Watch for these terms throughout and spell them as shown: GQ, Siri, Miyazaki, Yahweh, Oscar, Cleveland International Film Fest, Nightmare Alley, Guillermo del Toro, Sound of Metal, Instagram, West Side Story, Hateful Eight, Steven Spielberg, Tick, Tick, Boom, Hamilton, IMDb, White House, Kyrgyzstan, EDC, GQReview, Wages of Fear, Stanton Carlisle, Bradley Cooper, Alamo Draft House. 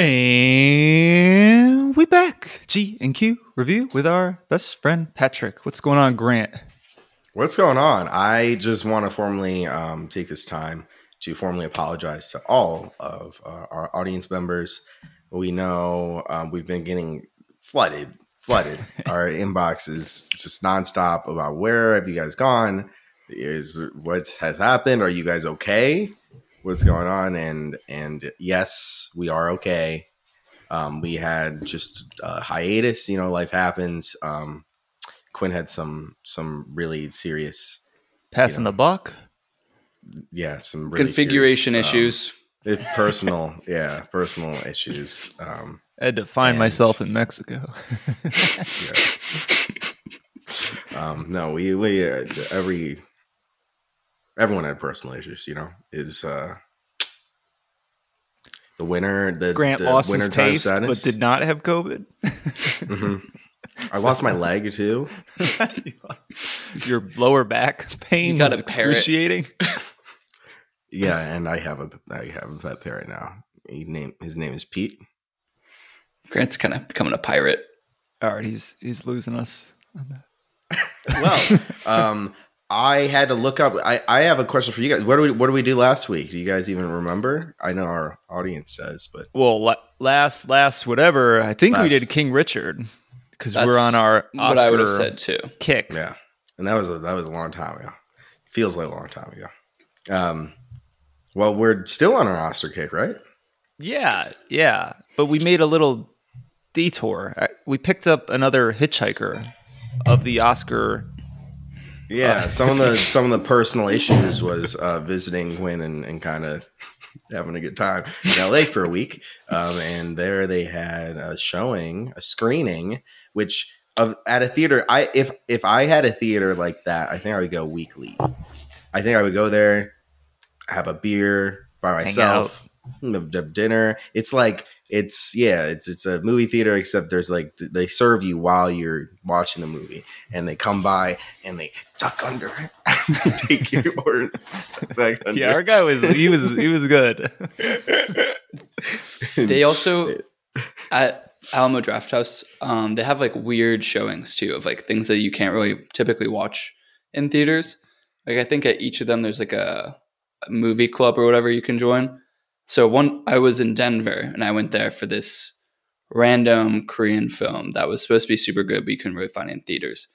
And we back. G and Q review with our best friend Patrick. What's going on, Grant? What's going on? I just want to formally take this time to formally apologize to all of our audience members. We know we've been getting flooded our inboxes just nonstop about where have you guys gone? Is what has happened? Are you guys okay? What's going on? And yes, we are okay. We had just a hiatus. You know, life happens. Quinn had some really serious passing the buck. Yeah, some really configuration issues. Personal issues. I had to find myself in Mexico. No, we everyone had personal issues. You know, is the winter. The Grant lost his taste, sadness. But did not have COVID. Mm-hmm. I lost my leg too. Your lower back pain was excruciating. Yeah, and I have a pet parrot now. His name is Pete. Grant's kind of becoming a pirate. All right, he's losing us on that. Well, I had to look up. I have a question for you guys. What do we do last week? Do you guys even remember? I know our audience does, but I think we did King Richard because we're on our Oscar what I would have said too kick. Yeah, and that was a long time ago. Feels like a long time ago. Well, we're still on our Oscar kick, right? Yeah. But we made a little detour. We picked up another hitchhiker of the Oscar. Yeah, some of the personal issues was visiting Quinn and kind of having a good time in LA for a week. And there they had a screening, which at a theater. If I had a theater like that, I think I would go weekly. I think I would go there, have a beer by myself, have dinner. It's like it's a movie theater, except there's like they serve you while you're watching the movie, and they come by and they tuck under, take your order. Yeah, our guy was good. They also at Alamo Draft House, they have like weird showings too of like things that you can't really typically watch in theaters. Like I think at each of them, there's like a movie club or whatever you can join. So I was in Denver and I went there for this random Korean film that was supposed to be super good, but you couldn't really find it in theaters.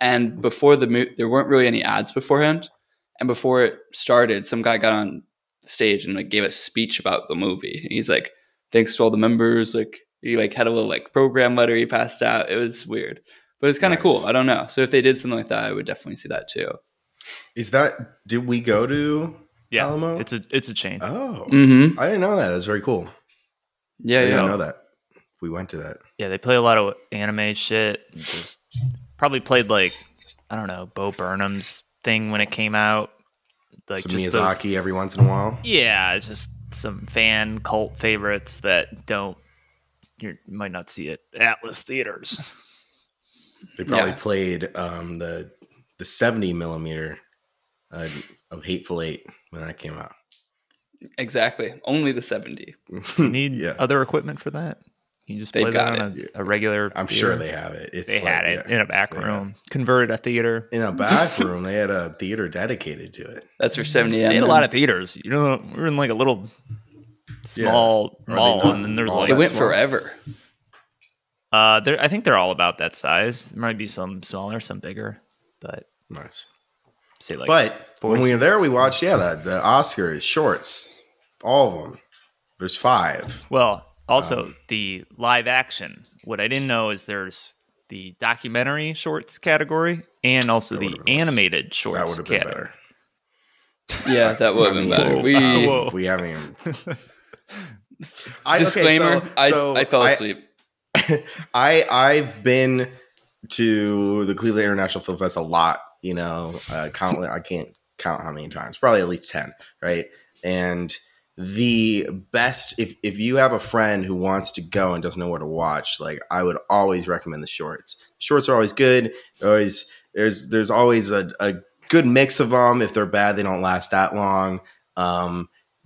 And before the movie, there weren't really any ads beforehand. And before it started, some guy got on stage and like gave a speech about the movie. And he's like, "Thanks to all the members." Like he like had a little like program letter he passed out. It was weird, but it's kind of cool. I don't know. So if they did something like that, I would definitely see that too. Did we go to Alamo? It's a chain. Oh, mm-hmm. I didn't know that. That's very cool. Yeah, I didn't know that. We went to that. Yeah, they play a lot of anime shit. Just probably played like I don't know Bo Burnham's thing when it came out. Like some just Miyazaki every once in a while. Yeah, just some fan cult favorites that you might not see at Atlas Theaters. They probably played the 70 millimeter of Hateful Eight when that came out. Exactly. Only the 70. Do you need other equipment for that? You just play that on a regular I'm theater. Sure they have it. They had it in a back room. Converted a theater. In a back room, they had a theater dedicated to it. That's for 70. They had a lot of theaters. You know, we were in like a little small mall, and then there's like... It went forever. I think they're all about that size. There might be some smaller, some bigger, but... Nice. Say like but when we were there, we watched, the Oscars shorts, all of them. There's 5. Well, also the live action. What I didn't know is there's the documentary shorts category and also the animated shorts category. That would have been better. Yeah, that would have been better. We haven't even... Disclaimer, I fell asleep. I've been to the Cleveland International Film Fest a lot. You know, I can't count how many times, probably at least 10, right? And the best, if you have a friend who wants to go and doesn't know what to watch, like I would always recommend the shorts. Shorts are always good. Always there's always a good mix of them. If they're bad, they don't last that long.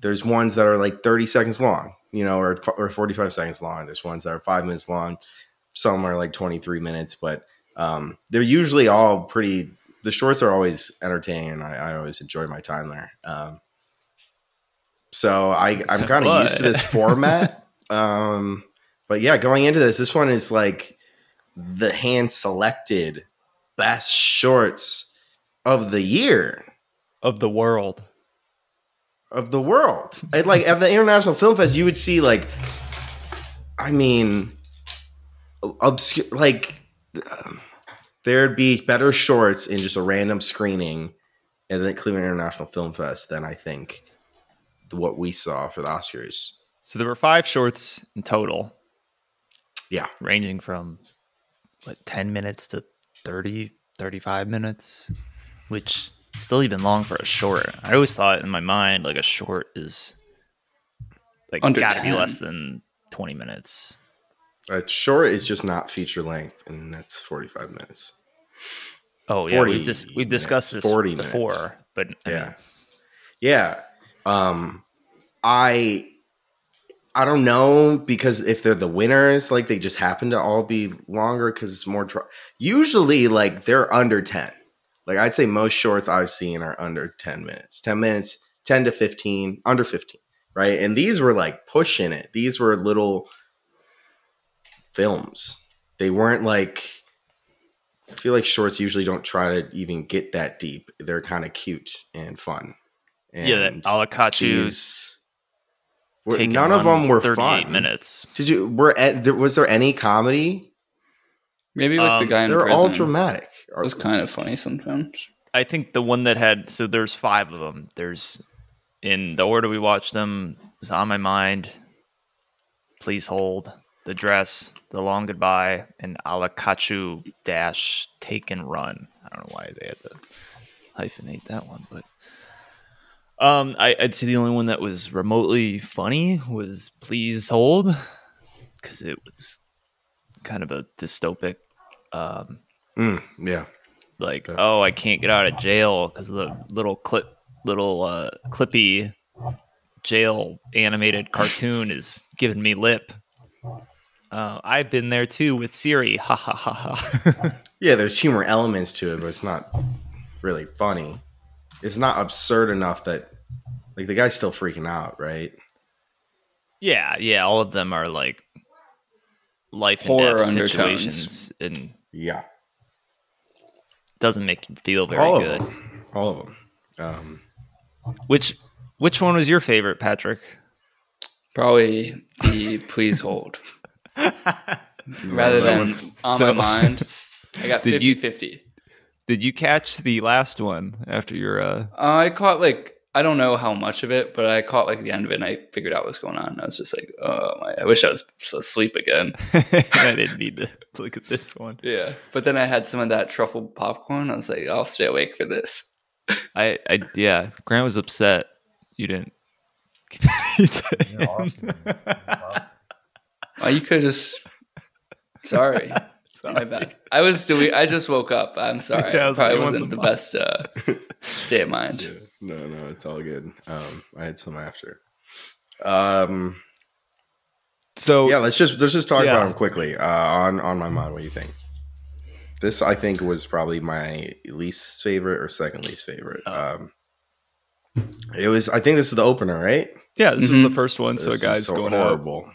There's ones that are like 30 seconds long. you know, or 45 seconds long. There's ones that are 5 minutes long. Some are like 23 minutes, but they're usually all pretty. The shorts are always entertaining, and I always enjoy my time there. So I'm kind of used to this format. But yeah, going into this one is like the hand-selected best shorts of the year. Of the world. Of the world. And like at the International Film Fest, you would see like, I mean, obscure, like there'd be better shorts in just a random screening at the Cleveland International Film Fest than I think what we saw for the Oscars. So there were 5 shorts in total. Yeah. Ranging from what, 10 minutes to 30, 35 minutes, which is still even long for a short. I always thought in my mind, like a short is like gotta be less than 20 minutes. A short is just not feature length, and that's 45 minutes. Oh yeah. We've discussed this 40 before, minutes. But I mean. I don't know, because if they're the winners, like they just happen to all be longer because it's more. Usually, like they're under 10. Like I'd say most shorts I've seen are under 10 minutes. 10 minutes, 10 to 15, under 15, right? And these were like pushing it. These were little films. They weren't like. I feel like shorts usually don't try to even get that deep. They're kind of cute and fun. And yeah, that Ala Kachuu's. None of them were 38 fun. Minutes. Did you? Was there any comedy? Maybe like the guy in prison. They're all dramatic. It was kind of funny sometimes. I think the one that had there's 5 of them. There's in the order we watched them was On My Mind, Please Hold, The Dress, The Long Goodbye, and Ala Kachuu - Take and Run. I don't know why they had to hyphenate that one, but. I'd say the only one that was remotely funny was Please Hold, because it was kind of a dystopic, like, oh, I can't get out of jail because of the clippy jail animated cartoon is giving me lip. I've been there too with Siri. Ha ha ha ha. Yeah, there's humor elements to it, but it's not really funny. It's not absurd enough that, like, the guy's still freaking out, right? Yeah. All of them are like life and death situations, and yeah, doesn't make you feel very good. All of them. Which one was your favorite, Patrick? Probably the Please Hold. Rather than On My Mind, I got 50-50. Did you catch the last one after your... I caught like, I don't know how much of it, but I caught like the end of it and I figured out what was going on. And I was just like, oh, I wish I was asleep again. I didn't need to look at this one. Yeah. But then I had some of that truffle popcorn. I was like, I'll stay awake for this. Yeah. Grant was upset. You didn't. You didn't. Well, you could just... Sorry. My bad. I just woke up. I'm sorry. Yeah, probably wasn't the best state of mind. No, it's all good. I had some after. So yeah, let's just talk about them quickly. On My Mind, what do you think? This I think was probably my least favorite or second least favorite. It was. I think this is the opener, right? Yeah, this was the first one. So a guy's so going horrible. Out.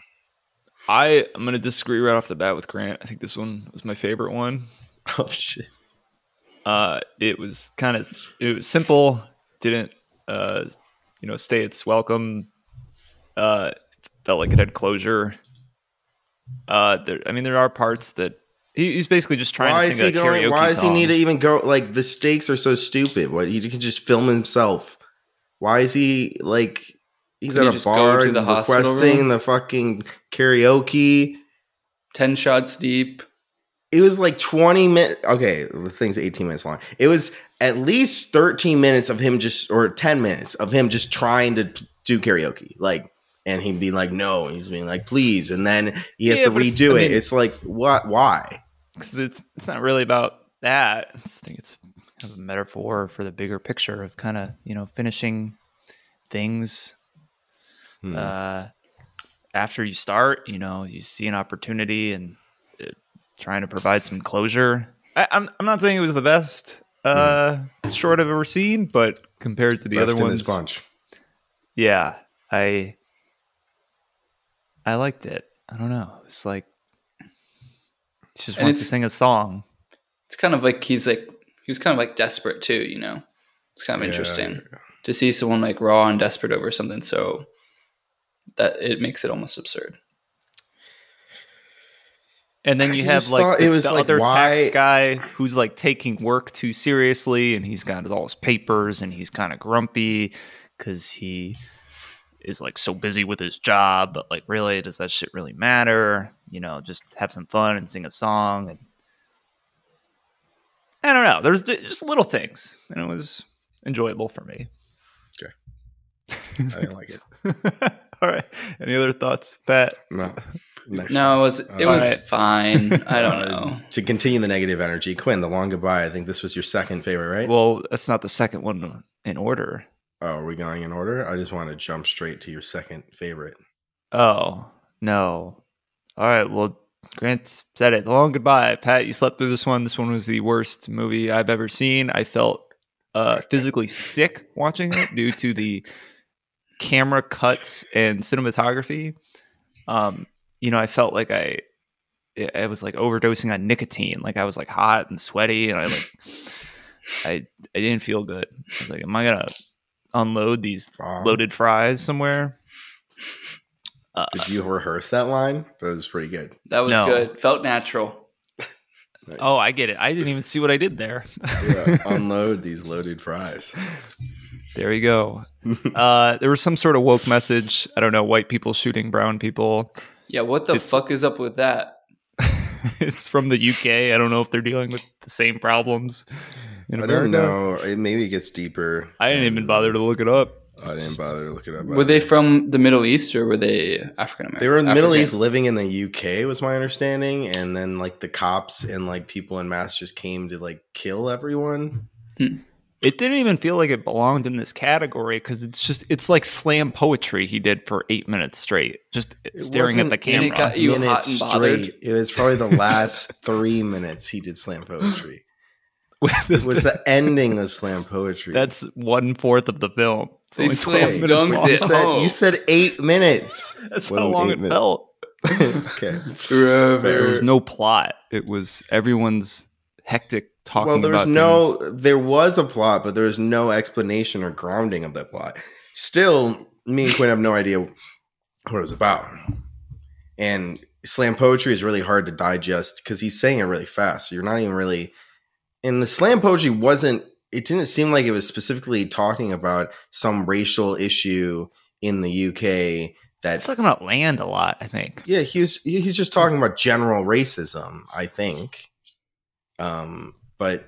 I'm going to disagree right off the bat with Grant. I think this one was my favorite one. Oh, shit. It was simple. Didn't, stay its welcome. Felt like it had closure. There are parts that he's basically just trying to sing a karaoke song. Why does he need to even go? Like, the stakes are so stupid. What, he can just film himself. Why is he, like... He's at a bar and requesting the fucking karaoke. 10 shots deep. It was like 20 minutes. Okay, the thing's 18 minutes long. It was at least 13 minutes of him just, or 10 minutes of him just trying to do karaoke. Like, and he'd be like, no. And he's being like, please. And then he has to redo it. It's like, what? Why? Because it's not really about that. I think it's kind of a metaphor for the bigger picture of kind of, finishing things. after you start, you know, you see an opportunity and trying to provide some closure. I'm not saying it was the best short I've ever seen, but compared to the other ones, this bunch. Yeah, I liked it. I don't know. It's like he just wants to sing a song. It's kind of like he was kind of desperate too, you know. It's kind of interesting to see someone like raw and desperate over something so that it makes it almost absurd. And then you have like the tax guy who's like taking work too seriously, and he's got all his papers, and he's kind of grumpy because he is like so busy with his job. But like, really, does that shit really matter? You know, just have some fun and sing a song. And I don't know. There's just little things, and it was enjoyable for me. Okay, I didn't like it. All right. Any other thoughts, Pat? No. No, it was fine. I don't know. To continue the negative energy, Quinn, The Long Goodbye, I think this was your second favorite, right? Well, that's not the second one in order. Oh, are we going in order? I just want to jump straight to your second favorite. Oh, no. All right, well, Grant said it. The Long Goodbye. Pat, you slept through this one. This one was the worst movie I've ever seen. I felt physically sick watching it due to the camera cuts and cinematography. You know, I felt like I was like overdosing on nicotine. Like I was like hot and sweaty, and I didn't feel good. I was like, am I gonna unload these loaded fries somewhere? Did you rehearse that line? That was pretty good. That was good. Felt natural. Nice. Oh, I get it. I didn't even see what I did there. Yeah, unload these loaded fries. There you go. There was some sort of woke message. I don't know. White people shooting brown people. Yeah, what the fuck is up with that? It's from the UK. I don't know if they're dealing with the same problems in America. I don't know. Maybe it gets deeper. I didn't even bother to look it up. Were they from the Middle East, or were they African American? They were in the Middle East, living in the UK, was my understanding. And then like the cops and like people in mass just came to like kill everyone. Hmm. It didn't even feel like it belonged in this category because it's like slam poetry he did for 8 minutes straight, just staring at the camera. It got you hot and bothered. It was probably the last 3 minutes he did slam poetry. It was the ending of slam poetry. That's 1/4 of the film. It's only 12 minutes. You said 8 minutes. That's how long it felt. Okay. Forever. There was no plot. It was everyone's hectic. There was a plot, but there was no explanation or grounding of that plot. Still, me and Quinn have no idea what it was about. And slam poetry is really hard to digest because he's saying it really fast. So you're not even really. And the slam poetry it didn't seem like it was specifically talking about some racial issue in the UK. He's talking about land a lot, I think. Yeah, he's just talking about general racism, I think. But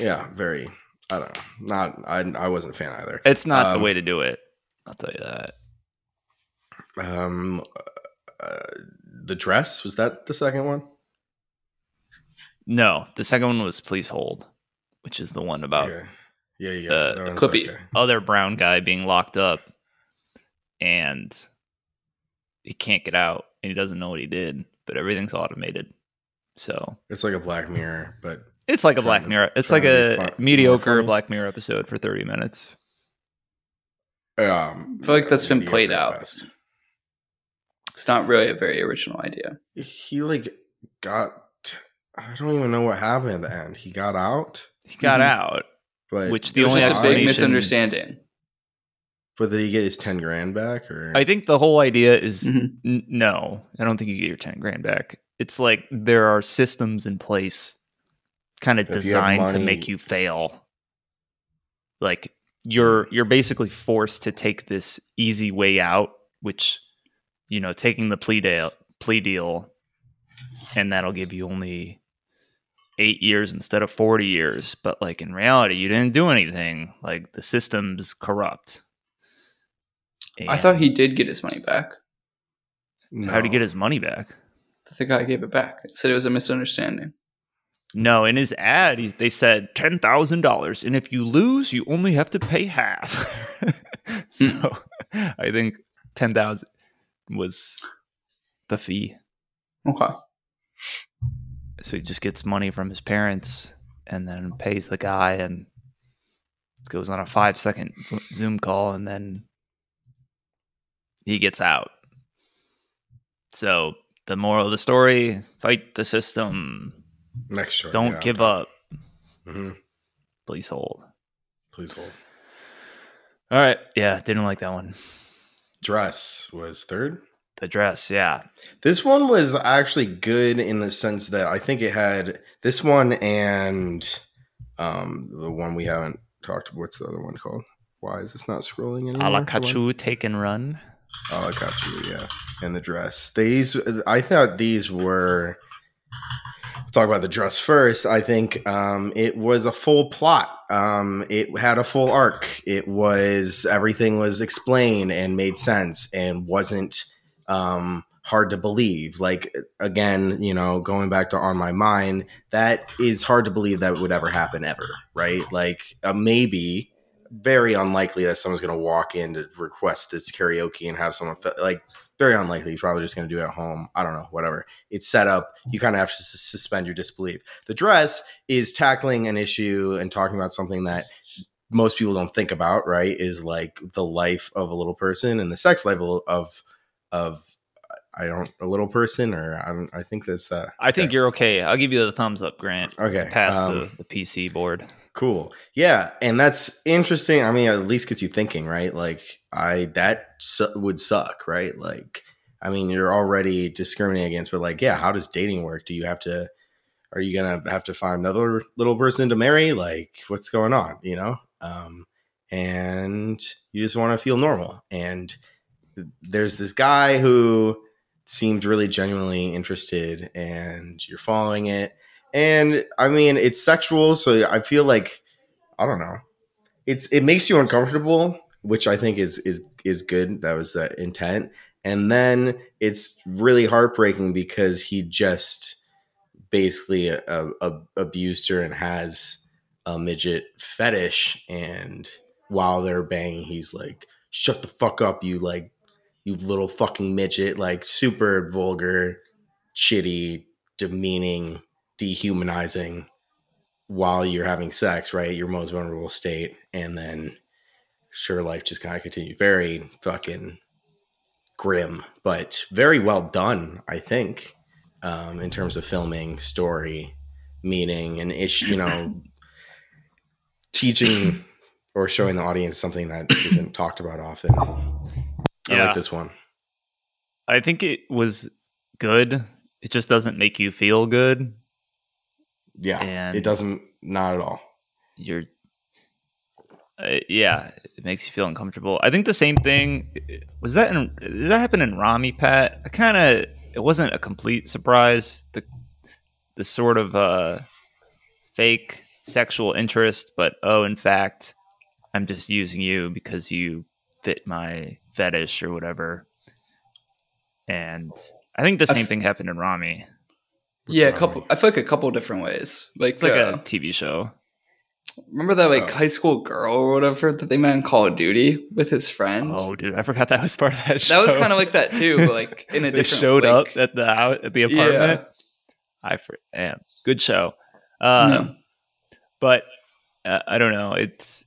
yeah, very. I don't know. I wasn't a fan either. It's not the way to do it. I'll tell you that. The dress, was that the second one? No, the second one was Please Hold, which is the one about the Clippy other brown guy being locked up, and he can't get out, and he doesn't know what he did, but everything's automated. So it's like a Black Mirror, but it's like a Black Mirror. It's like a mediocre Black Mirror episode for 30 minutes. I feel like that's been played out. Best. It's not really a very original idea. He I don't even know what happened at the end. He got out. But which the only a big misunderstanding. But did he get his 10 grand back? Or I think the whole idea is no. I don't think you get your 10 grand back. It's like there are systems in place kind of designed to make you fail. Like you're basically forced to take this easy way out, which, you know, taking the plea deal, and that'll give you only 8 years instead of 40 years. But like in reality, you didn't do anything. Like the system's corrupt. And I thought he did get his money back. No. How did he get his money back? The guy gave it back. It said it was a misunderstanding. No, in his ad, they said $10,000, and if you lose, you only have to pay half. So I think 10,000. was the fee. Okay. So he just gets money from his parents and then pays the guy and goes on a 5-second Zoom call, and then he gets out. So the moral of the story, fight the system. Next short. Don't give up. Mm-hmm. Please hold. Please hold. All right. Yeah, didn't like that one. Dress was third. The Dress, yeah. This one was actually good in the sense that I think it had this one and the one we haven't talked about. What's the other one called? Why is this not scrolling anymore? Ala Kachuu, Take and Run. Ala Kachuu, yeah. And The Dress. These, I thought these were... Talk about The Dress first. I think it was a full plot. It had a full arc. It was, everything was explained and made sense and wasn't hard to believe. Like, again, you know, going back to On My Mind, that is hard to believe that would ever happen ever, right? Like, maybe, very unlikely that someone's going to walk in to request this karaoke and have someone like... Very unlikely. You're probably just going to do it at home. I don't know. Whatever. It's set up. You kind of have to suspend your disbelief. The Dress is tackling an issue and talking about something that most people don't think about, right? Is like the life of a little person and the sex life of a little person. I think you're okay. I'll give you the thumbs up, Grant. Okay. Past the PC board. Cool. Yeah. And that's interesting. I mean, at least gets you thinking, right? Like, would suck, right? Like, I mean, you're already discriminating against, but like, yeah, how does dating work? Are you going to have to find another little person to marry? Like, what's going on, you know? And you just want to feel normal. And there's this guy who seemed really genuinely interested, and you're following it. And I mean, it's sexual, so I feel like, I don't know, it makes you uncomfortable, which I think is good. That was the intent. And then it's really heartbreaking because he just basically abused her and has a midget fetish. And while they're banging, he's like, "Shut the fuck up, you little fucking midget!" Like, super vulgar, shitty, demeaning, dehumanizing while you're having sex, right? Your most vulnerable state. And then sure, life just kind of continued. Very fucking grim, but very well done, I think, in terms of filming, story, meaning an issue, you know, teaching or showing the audience something that isn't talked about often. I like this one. I think it was good. It just doesn't make you feel good. Yeah, and it doesn't, not at all. You're, it makes you feel uncomfortable. I think the same thing, did that happen in Rami, Pat? It wasn't a complete surprise, the sort of fake sexual interest, but in fact, I'm just using you because you fit my fetish or whatever. And I think the same thing happened in Rami. Yeah, I feel like a couple different ways. Like, it's like a TV show. Remember that high school girl or whatever that they met in Call of Duty with his friend? Oh, dude, I forgot that was part of that show. That was kind of like that too, like in a different way. They showed up at the apartment. Yeah. Good show. But I don't know. It's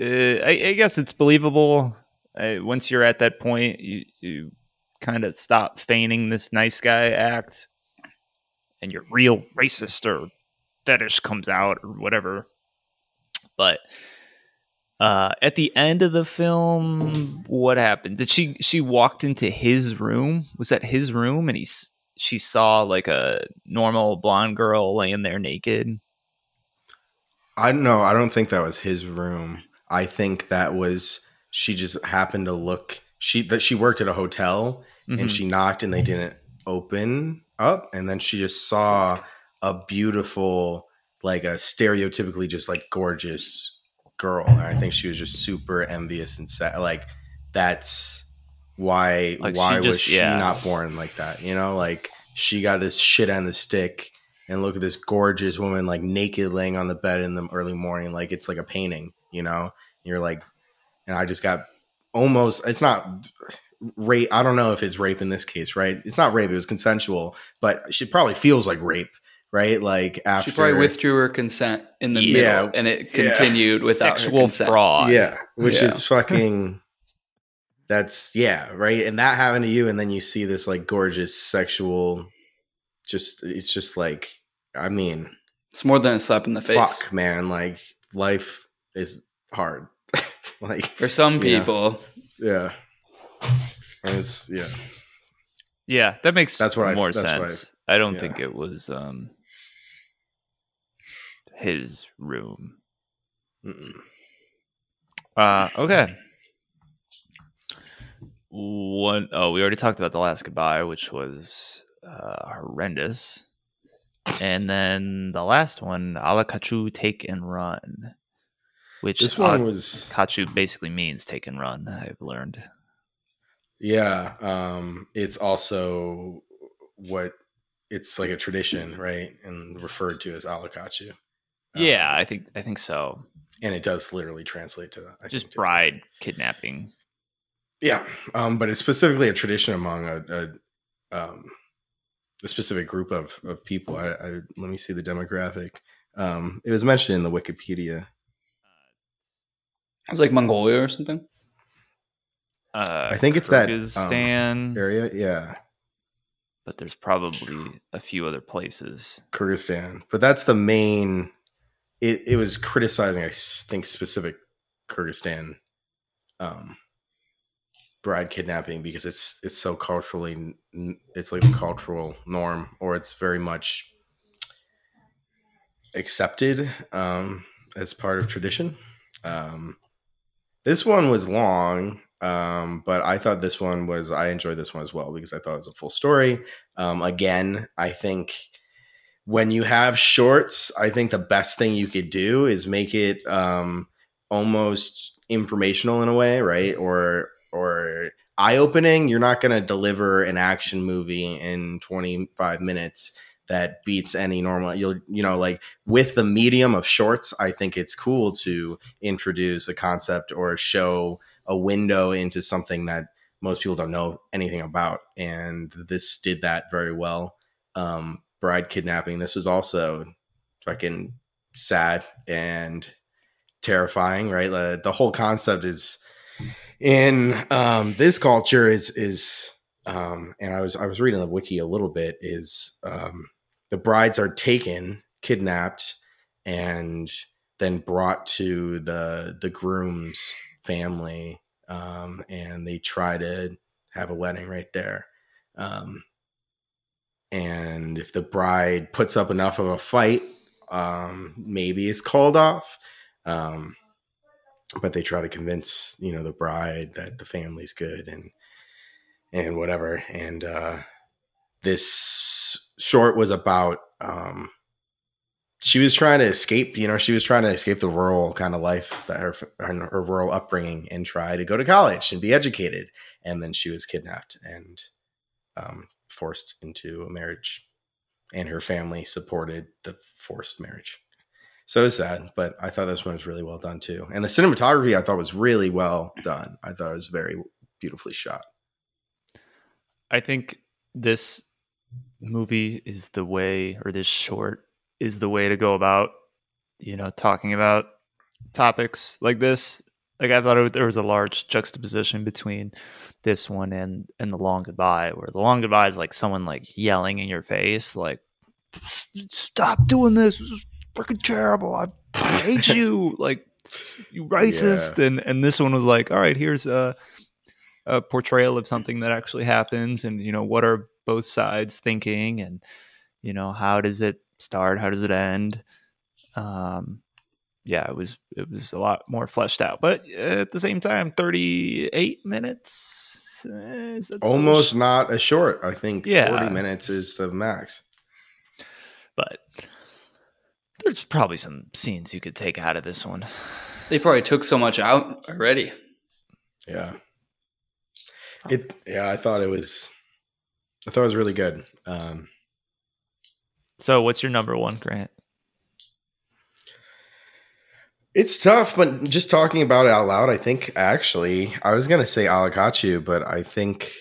I guess it's believable. Once you're at that point, you kind of stop feigning this nice guy act and your real racist or fetish comes out or whatever. But at the end of the film, what happened? Did she walked into his room? Was that his room? And she saw like a normal blonde girl laying there naked. I don't know. I don't think that was his room. I think that was, she just happened to look, she worked at a hotel. Mm-hmm. And she knocked and they didn't open up. And then she just saw a beautiful, like a stereotypically just like gorgeous girl. And I think she was just super envious and sad. Like, that's why, like, she not born like that? You know, like, she got this shit on the stick and look at this gorgeous woman, like naked, laying on the bed in the early morning. Like, it's like a painting, you know, and you're like, and I just got almost, it's not rape. I don't know if it's rape in this case, right? It's not rape. It was consensual, but she probably feels like rape, right? Like after she probably withdrew her consent in the middle, and it continued without sexual fraud. Yeah, which is fucking. That's right. And that happened to you, and then you see this like gorgeous sexual. Just it's just like I mean, it's more than a slap in the face. Fuck, man! Like life is hard. Like for some people, yeah, that makes more sense. I don't think it was his room. Okay. We already talked about The Last Goodbye, which was horrendous, and then the last one, Ala Kachuu – Take and Run. Which this one was Kachuu basically means take and run. I've learned. Yeah, it's also what it's like a tradition, right? And referred to as Ala Kachuu. Yeah, I think so. And it does literally translate to just bride kidnapping. Yeah, but it's specifically a tradition among a specific group of people. I let me see the demographic. It was mentioned in the Wikipedia. It was like Mongolia or something. I think it's Kyrgyzstan area. Yeah. But there's probably a few other places. Kyrgyzstan. But that's the main. It was criticizing, I think, specific Kyrgyzstan bride kidnapping because it's so culturally. It's like a cultural norm, or it's very much accepted as part of tradition. This one was long, but I thought this one was, I enjoyed this one as well because I thought it was a full story. Again, I think when you have shorts, I think the best thing you could do is make it, almost informational in a way, right? Or eye-opening. You're not going to deliver an action movie in 25 minutes that beats any normal. Like with the medium of shorts, I think it's cool to introduce a concept or show a window into something that most people don't know anything about. And this did that very well. Bride kidnapping. This was also fucking sad and terrifying, right? The whole concept is in this culture is and I was reading the wiki a little bit is, the brides are taken, kidnapped, and then brought to the groom's family, and they try to have a wedding right there. And if the bride puts up enough of a fight, maybe it's called off. But they try to convince, the bride that the family's good and whatever. And this short was about, she was trying to escape, she was trying to escape the rural kind of life that her rural upbringing and try to go to college and be educated. And then she was kidnapped and forced into a marriage, and her family supported the forced marriage. So sad, but I thought this one was really well done too. And the cinematography I thought was really well done. I thought it was very beautifully shot. I think this movie is the way, or this short is the way to go about, talking about topics like this. Like I thought there was a large juxtaposition between this one and The Long Goodbye, where The Long Goodbye is like someone like yelling in your face, like, stop doing this. This is freaking terrible. I hate you. Like, you racist. Yeah. And this one was like, all right, here's a portrayal of something that actually happens, and what are both sides thinking, and how does it start, how does it end. It was a lot more fleshed out, but at the same time, 38 minutes is almost not a short. I think 40 minutes is the max, but there's probably some scenes you could take out of this one. They probably took so much out already. I thought it was really good. So what's your number one, Grant? It's tough, but just talking about it out loud, I think actually I was going to say Ala Kachuu, but I think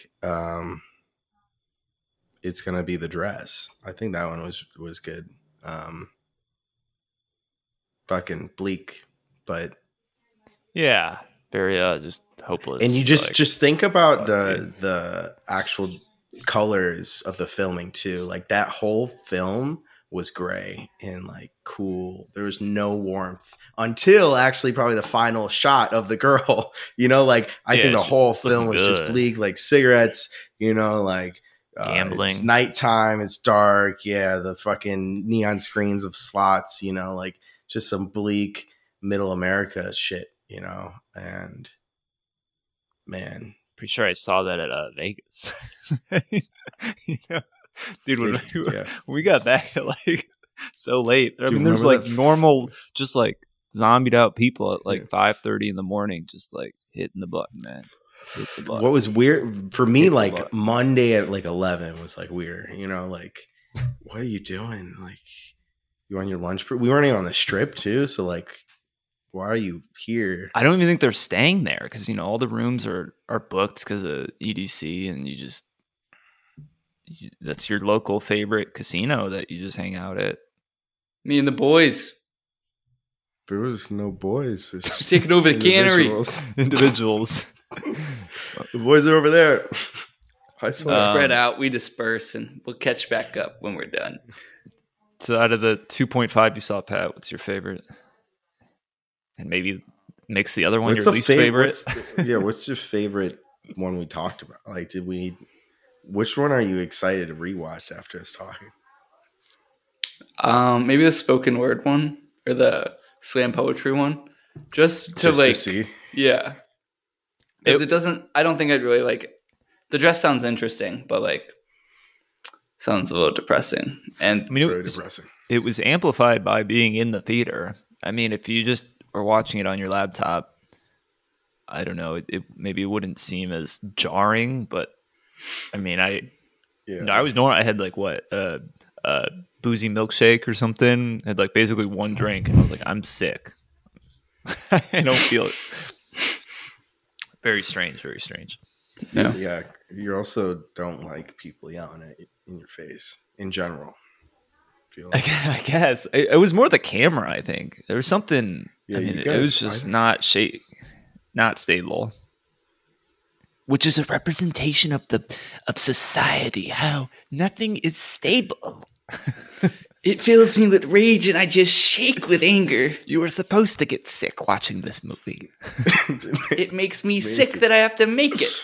it's going to be The Dress. I think that one was good. Fucking bleak, but yeah, very just hopeless. And you just think about the actual colors of the filming too. Like that whole film was gray and like cool. There was no warmth until actually probably the final shot of the girl. You know, like I think the whole film was just bleak, like cigarettes, you know, like gambling. It's nighttime, it's dark. Yeah, the fucking neon screens of slots, you know, like just some bleak middle America shit, you know. And man, pretty sure I saw that at Vegas. You know? Dude, when we got back at like so late, I mean, there's like that? Normal, just like zombied out people at like 5:30 in the morning, just like hitting the button, man. Hit the button. What was weird for me, like Monday at like 11 was like weird, you know, like what are you doing? Like you on your lunch break? We weren't even on the strip too. So like, why are you here? I don't even think they're staying there because, you know, all the rooms are booked because of EDC and you just. That's your local favorite casino that you just hang out at. Me and the boys. There was no boys. Taking over the cannery. Individuals. The boys are over there. I saw spread out. We disperse and we'll catch back up when we're done. So out of the 2.5 you saw, Pat, what's your favorite? And maybe mix the other one what's your least favorite. What's your favorite one we talked about? Like, did we... Which one are you excited to rewatch after us talking? Maybe the spoken word one or the slam poetry one. Just like, to see. Yeah. Because I don't think I'd really like it. The Dress sounds interesting, but like sounds a little depressing. And I mean, depressing. It was amplified by being in the theater. I mean, if you just were watching it on your laptop, I don't know, it maybe wouldn't seem as jarring, but I mean, I was normal. I had like what boozy milkshake or something. I had like basically one drink, and I was like, I'm sick. I don't feel it. Very strange. Very strange. Yeah. You also don't like people yelling at you in your face in general. I guess it was more the camera. I think there was something. Yeah, I mean, it was just not stable. Which is a representation of society, how nothing is stable. It fills me with rage and I just shake with anger. You were supposed to get sick watching this movie. It makes me sick that I have to make it.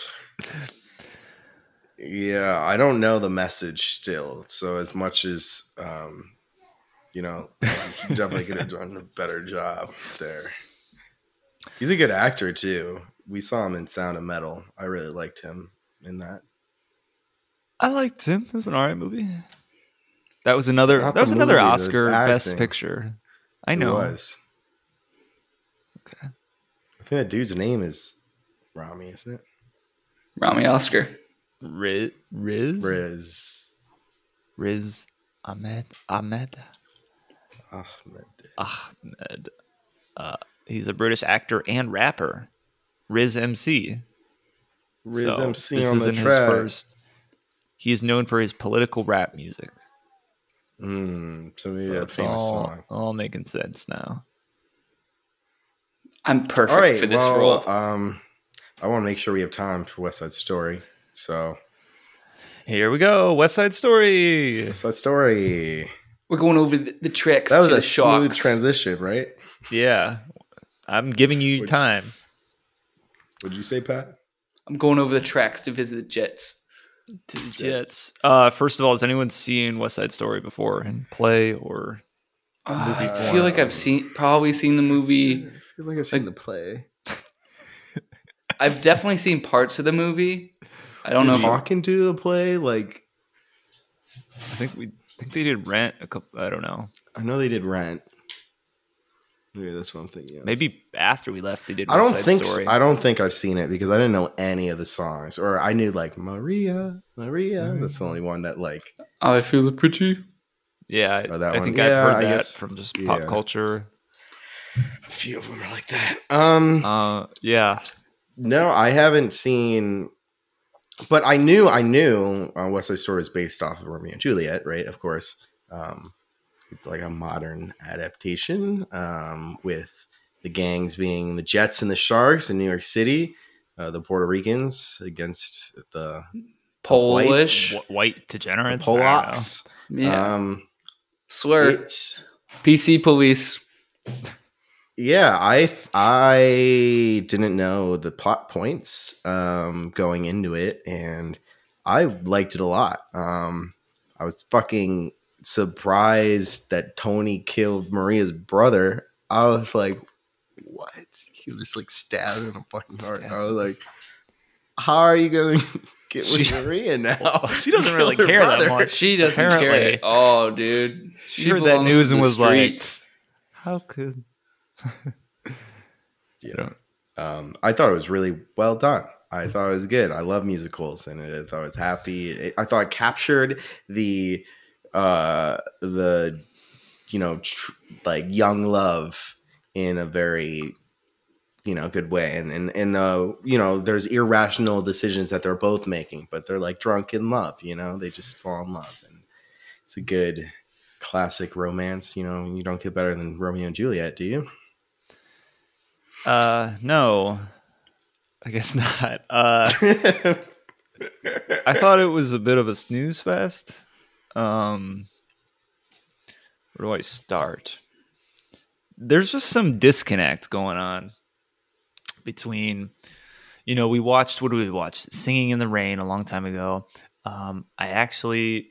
Yeah, I don't know the message still. So as much as, you know, I'm definitely could have done a better job there. He's a good actor too. We saw him in Sound of Metal. I really liked him in that. I liked him. It was an alright movie. That was another. That was another Oscar Best Picture. I know. It was. Okay. I think that dude's name is Rami, isn't it? Rami Oscar. Riz Ahmed. He's a British actor and rapper. Riz MC this on the track. He is known for his political rap music. To me, that's all, song. All making sense now. I'm perfect for this role. I want to make sure we have time for West Side Story. So here we go, West Side Story. We're going over the tricks. That was a smooth transition, right? Yeah, I'm giving you time. What'd you say, Pat? I'm going over the tracks to visit the Jets. First of all, has anyone seen West Side Story before in play or movie? I feel like I've probably seen the movie. I feel like I've seen the play. I've definitely seen parts of the movie. I don't know. Walking to the play, like I think they did Rent a couple. I don't know. I know they did Rent. Maybe that's what I'm thinking. Of. Maybe after we left, they did. West Side Story. I don't think I've seen it because I didn't know any of the songs, or I knew like Maria. That's the only one that like. I feel pretty. Yeah, I think I've heard that from just pop culture. A few of them are like that. Yeah. No, I haven't seen, but I knew West Side Story is based off of Romeo and Juliet, right? Of course. It's like a modern adaptation with the gangs being the Jets and the Sharks in New York City, the Puerto Ricans against the Polish white degenerates, Polacks. Yeah. Swear. PC police. Yeah, I didn't know the plot points going into it, and I liked it a lot. I was fucking surprised that Tony killed Maria's brother. I was like, what? He was like stabbed in the fucking heart. And I was like, how are you going to get with Maria now? Well, she doesn't really care that much. She doesn't care at all, dude. She heard that news and was streets. Like, how could... you know, I thought it was really well done. I thought it was good. I love musicals, and I thought it was happy. I thought it captured the like young love in a very good way, and there's irrational decisions that they're both making, but they're like drunk in love. They just fall in love, and it's a good classic romance. You don't get better than Romeo and Juliet, do you? No, I guess not. I thought it was a bit of a snooze fest. Where do I start? There's just some disconnect going on between, we watched, what did we watch? Singing in the Rain a long time ago. I actually,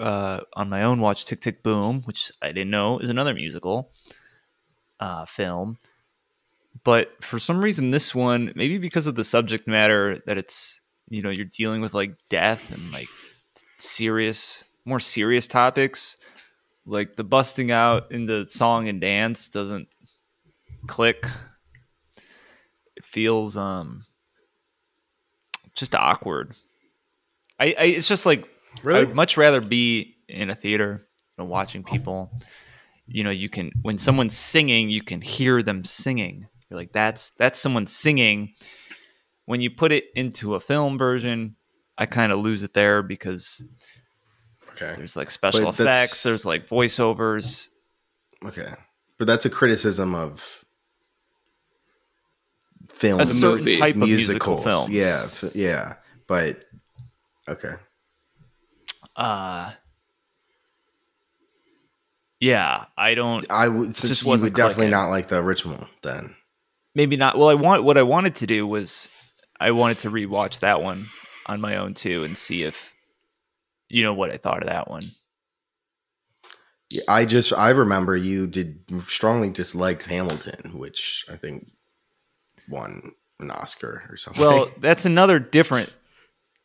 on my own watched Tick, Tick, Boom, which I didn't know is another musical, film. But for some reason, this one, maybe because of the subject matter that it's, you're dealing with like death and like more serious topics, like the busting out into song and dance doesn't click. It feels just awkward. I it's just like, really? I'd much rather be in a theater and watching people. You can, when someone's singing, you can hear them singing. You're like, that's someone singing. When you put it into a film version, I kind of lose it there because there's like special effects, there's like voiceovers. Okay, but that's a criticism of film, a certain type of musical films. Yeah, but okay. Yeah, I don't. I would definitely not like the original then. Maybe not. Well, what I wanted to do was I wanted to rewatch that one on my own too and see if what I thought of that one. Yeah, I remember you strongly disliked Hamilton, which I think won an Oscar or something. Well, that's another different.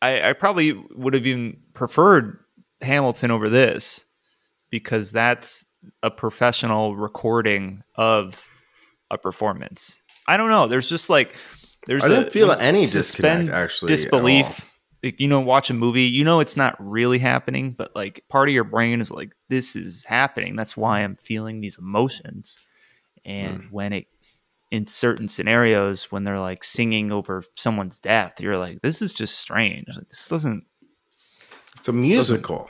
I probably would have even preferred Hamilton over this, because that's a professional recording of a performance. I don't know. There's just like, there's I didn't feel any disconnect, actually, disbelief. Like, watch a movie, it's not really happening, but like part of your brain is like, this is happening. That's why I'm feeling these emotions. And in certain scenarios, when they're like singing over someone's death, you're like, this is just strange. Like, it's a musical.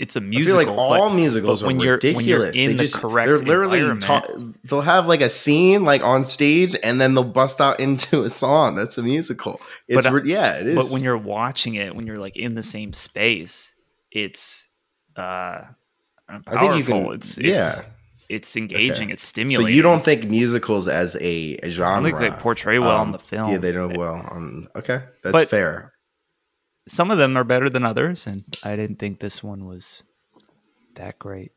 It's a musical. I feel like all musicals are ridiculous. When you're in the correct environment, they're literally they'll have like a scene like on stage, and then they'll bust out into a song. That's a musical. It's it is. But when you're watching it, when you're like in the same space, it's powerful. I think you can, it's engaging. Okay. It's stimulating. So you don't think musicals as a genre? I don't think they portray well in the film. Yeah, they don't okay, that's fair. Some of them are better than others, and I didn't think this one was that great.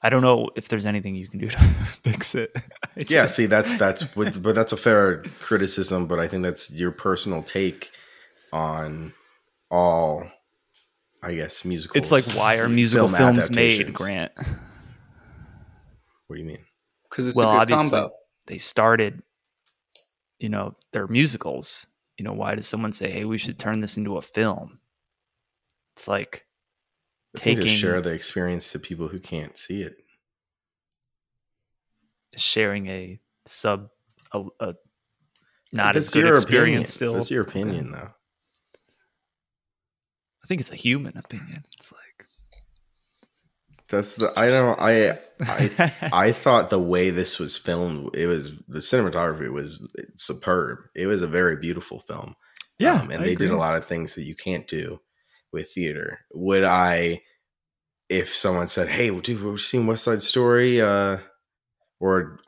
I don't know if there's anything you can do to fix it. But that's a fair criticism, but I think that's your personal take on all, I guess, musicals. It's like, why are musical films made, Grant? What do you mean? Because it's a good combo. They started, their musicals. Why does someone say, hey, we should turn this into a film? It's like to share the experience to people who can't see it. sharing a sub a not as good experience. Still, that's your opinion, though. I think it's a human opinion. It's like that's the I thought the way this was filmed, it was the cinematography was superb. It was a very beautiful film. Yeah, and they did a lot of things that you can't do with theater. Would I, if someone said, "Hey, dude, we're seeing West Side Story," or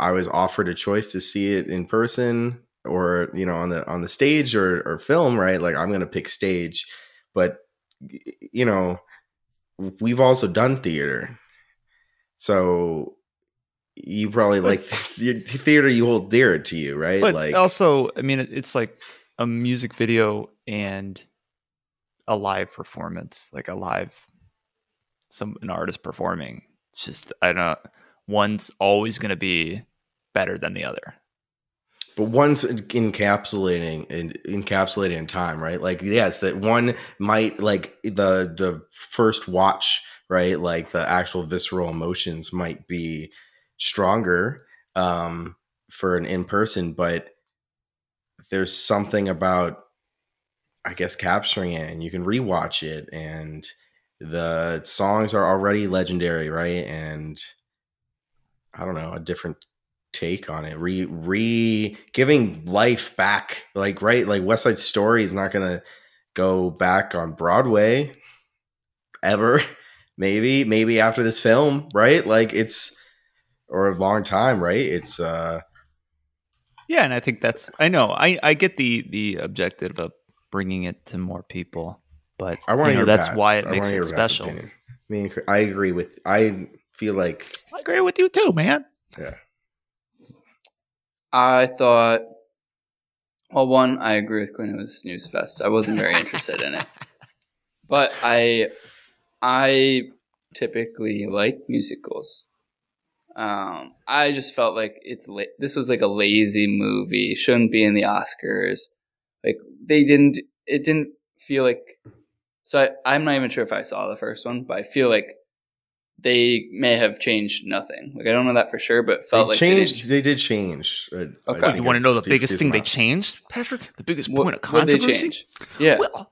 I was offered a choice to see it in person or you know on the stage or film, right? Like I'm gonna pick stage, but you know we've also done theater, so you probably like theater. You hold dear to you, right? But like also, I mean, it's like a music video and a live performance, like a live an artist performing. It's just I don't know, one's always going to be better than the other. But one's encapsulating in time, right? Like yes, that one might like the first watch, right? Like the actual visceral emotions might be stronger for an in-person, but there's something about, I guess, capturing it and you can rewatch it and the songs are already legendary, right? And I don't know, a different take on it, giving life back, like, right? Like West Side Story is not gonna go back on Broadway ever, maybe after this film, right? Like it's, or a long time, right? It's yeah, and I think that's, I know, I get the objective of bringing it to more people, but I want to hear that's why it makes it special. I mean, I agree with, I feel like I agree with you too, man. Yeah. I thought, well, one, I agree with Quinn. It was a snooze fest. I wasn't very interested in it, but I typically like musicals. I just felt like this was like a lazy movie. Shouldn't be in the Oscars. Like it didn't feel like, so I'm not even sure if I saw the first one, but I feel like they may have changed nothing. Like I don't know that for sure, but it felt they did change. Okay. You want to know the biggest thing they changed, Patrick? The biggest point of controversy? What did they change? Yeah. Well,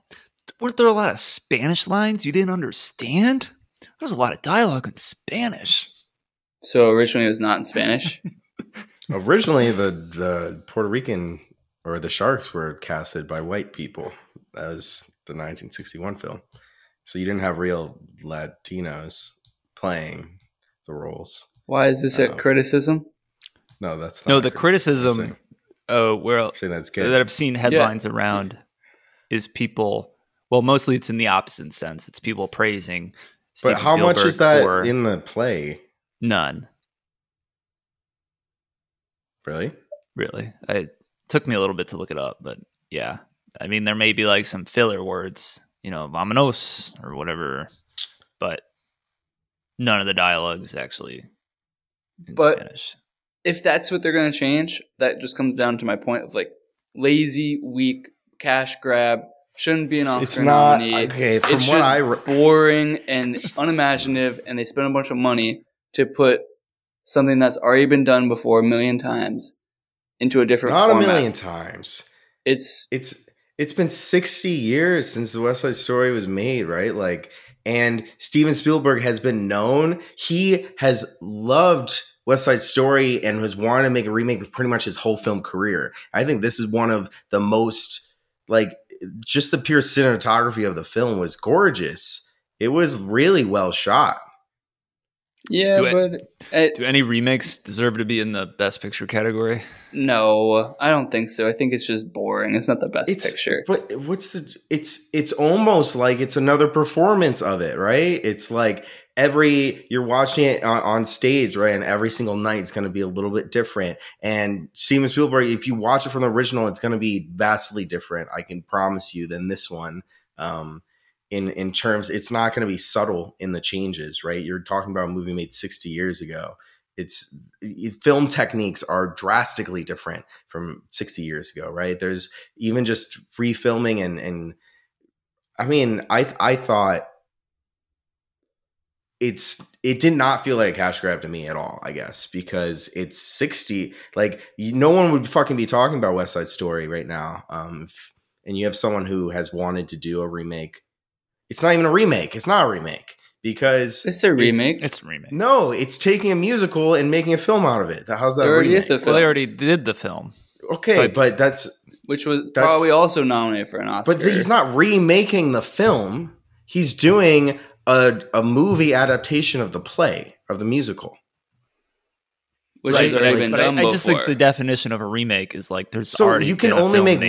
weren't there a lot of Spanish lines you didn't understand? There was a lot of dialogue in Spanish. So originally it was not in Spanish. Originally the Puerto Rican or the Sharks were casted by white people. That was the 1961 film. So you didn't have real Latinos playing the roles. Why is this a criticism? No, that's not. No, the criticism that I've seen headlines around is people, well, mostly it's in the opposite sense. It's people praising Steven Spielberg. But how much is that in the play? None. Really? It took me a little bit to look it up, but yeah. I mean, there may be like some filler words, you know, vamonos or whatever, but none of the dialogue is actually in Spanish. If that's what they're going to change, that just comes down to my point of like lazy, weak, cash grab. Shouldn't be an Oscar nominee. Okay, from it's just boring and unimaginative, and they spend a bunch of money to put something that's already been done before a million times into a different format. Not a million times. It's been 60 years since the West Side Story was made, right? Like, and Steven Spielberg has been known. He has loved West Side Story and has wanted to make a remake of pretty much his whole film career. I think this is one of the most, like, just the pure cinematography of the film was gorgeous. It was really well shot. Yeah, do any remakes deserve to be in the Best Picture category? No, I don't think so. I think it's just boring. It's not the Best Picture. But it's almost like it's another performance of it, right? It's like you're watching it on stage, right? And every single night it's going to be a little bit different. And Steven Spielberg, if you watch it from the original, it's going to be vastly different, I can promise you, than this one. In terms, it's not going to be subtle in the changes, right? You're talking about a movie made 60 years ago. Film techniques are drastically different from 60 years ago, right? There's even just refilming and I mean, I thought it did not feel like a cash grab to me at all, I guess, because it's 60. Like, no one would fucking be talking about West Side Story right now. And you have someone who has wanted to do a remake. It's not even a remake. It's not a remake because it's a remake. It's a remake. No, it's taking a musical and making a film out of it. How's that? There already is a film. Well, they already did the film. Okay, but that's which was probably also nominated for an Oscar. But he's not remaking the film. He's doing a movie adaptation of the play, of the musical. Which has already been done before. I just think the definition of a remake is like there's already been a film made. So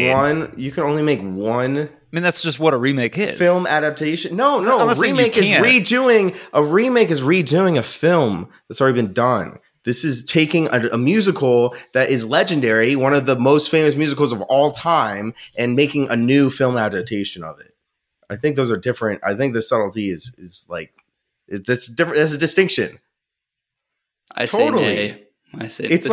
you can only make one. I mean, that's just what a remake is. Film adaptation. No, a remake is redoing. A remake is redoing a film that's already been done. This is taking a musical that is legendary, one of the most famous musicals of all time, and making a new film adaptation of it. I think those are different. I think the subtlety is like that's different. That's a distinction. I totally. Say I say it's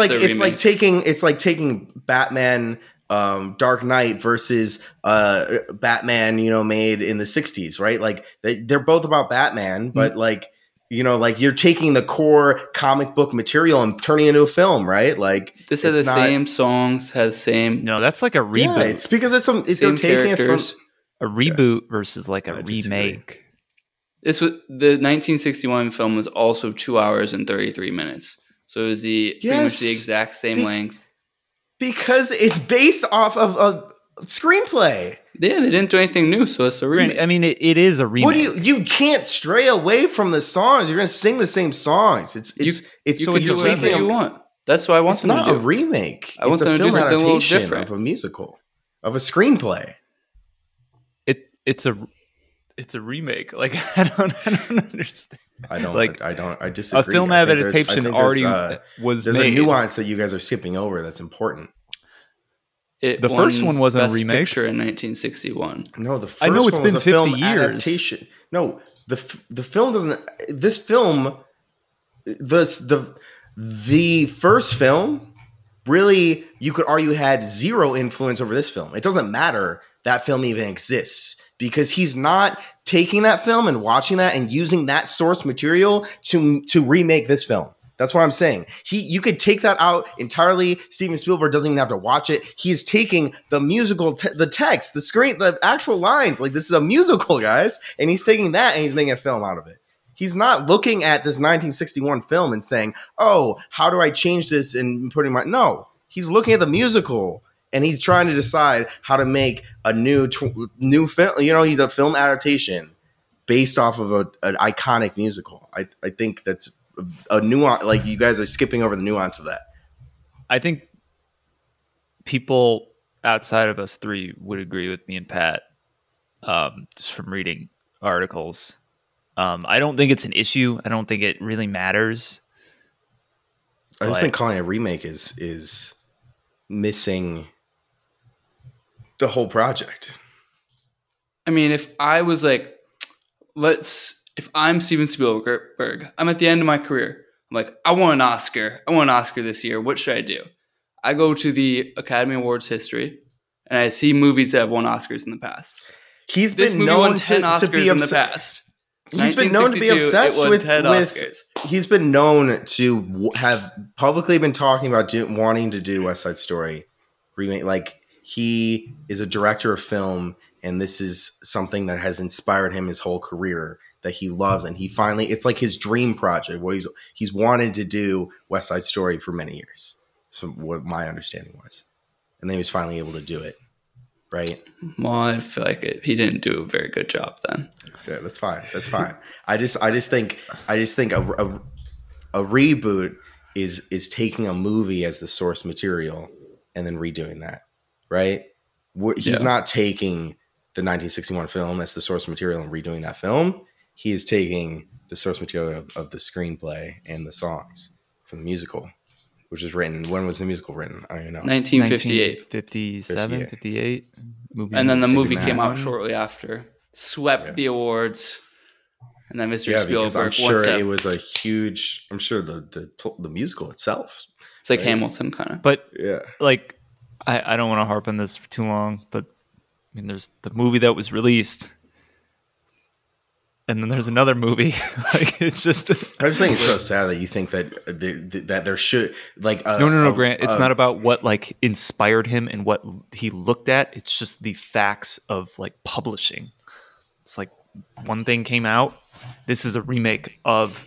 like taking Batman Dark Knight versus Batman, made in the 1960s, right? Like they're both about Batman, but you're taking the core comic book material and turning it into a film, right? Like this has same songs, has same. No, that's like a reboot. Yeah, it's because it's some. They're taking it from a reboot versus like a remake. This was the 1961 film was also 2 hours and 33 minutes, so it was pretty much the exact same length because it's based off of a screenplay. Yeah, they didn't do anything new, so it's a remake. I mean, it is a remake. What do you can't stray away from the songs. You're going to sing the same songs. You can do whatever you want. That's what I want them to do. It's not a remake. I want them to do something a little different of a musical, of a screenplay. It's a remake. Like I don't understand. I disagree. A film adaptation already was made. There's a nuance that you guys are skipping over that's important. The first one wasn't a remake. Picture in 1961. No, the first I know it's one been was a 50 film years. Adaptation. No, the film doesn't. This film, the first film, really, you could argue had zero influence over this film. It doesn't matter that film even exists because he's not taking that film and watching that and using that source material to remake this film. That's what I'm saying. You could take that out entirely. Steven Spielberg doesn't even have to watch it. He's taking the musical, the text, the screen, the actual lines. Like, this is a musical, guys. And he's taking that and he's making a film out of it. He's not looking at this 1961 film and saying, oh, how do I change this and putting my... No, he's looking at the musical and he's trying to decide how to make a new film. He's a film adaptation based off of an iconic musical. I think that's... a nuance, like you guys are skipping over the nuance of that. I think people outside of us three would agree with me and Pat, just from reading articles. I don't think it's an issue. I don't think it really matters. I just think calling it a remake is missing the whole project. I mean, if I was like, if I'm Steven Spielberg, I'm at the end of my career. I'm like, I want an Oscar. I want an Oscar this year. What should I do? I go to the Academy Awards history, and I see movies that have won Oscars in the past. He's this been known to be obsessed. He's been known to be obsessed with Oscars. He's been known to have publicly been talking about wanting to do West Side Story remake. Like, he is a director of film, and this is something that has inspired him his whole career. That he loves, and he finally, it's like his dream project where he's wanted to do West Side Story for many years. So what my understanding was, and then he was finally able to do it. Right. Well, I feel like he didn't do a very good job then. Yeah, that's fine. That's fine. I just think a reboot is taking a movie as the source material and then redoing that. Right. He's not taking the 1961 film as the source material and redoing that film. He is taking the source material of the screenplay and the songs from the musical, which was written. When was the musical written? I don't even know. 1958. 57, 58. And then the movie came out shortly after. Swept the awards. And then Mr. Spielberg. I'm sure it was a huge... I'm sure the musical itself. It's like Hamilton, kind of. But I don't want to harp on this for too long, but I mean, there's the movie that was released... and then there's another movie. Like, it's just. I just think it's so sad that you think that there should, like. No, Grant. It's not about what like inspired him and what he looked at. It's just the facts of like publishing. It's like one thing came out. This is a remake of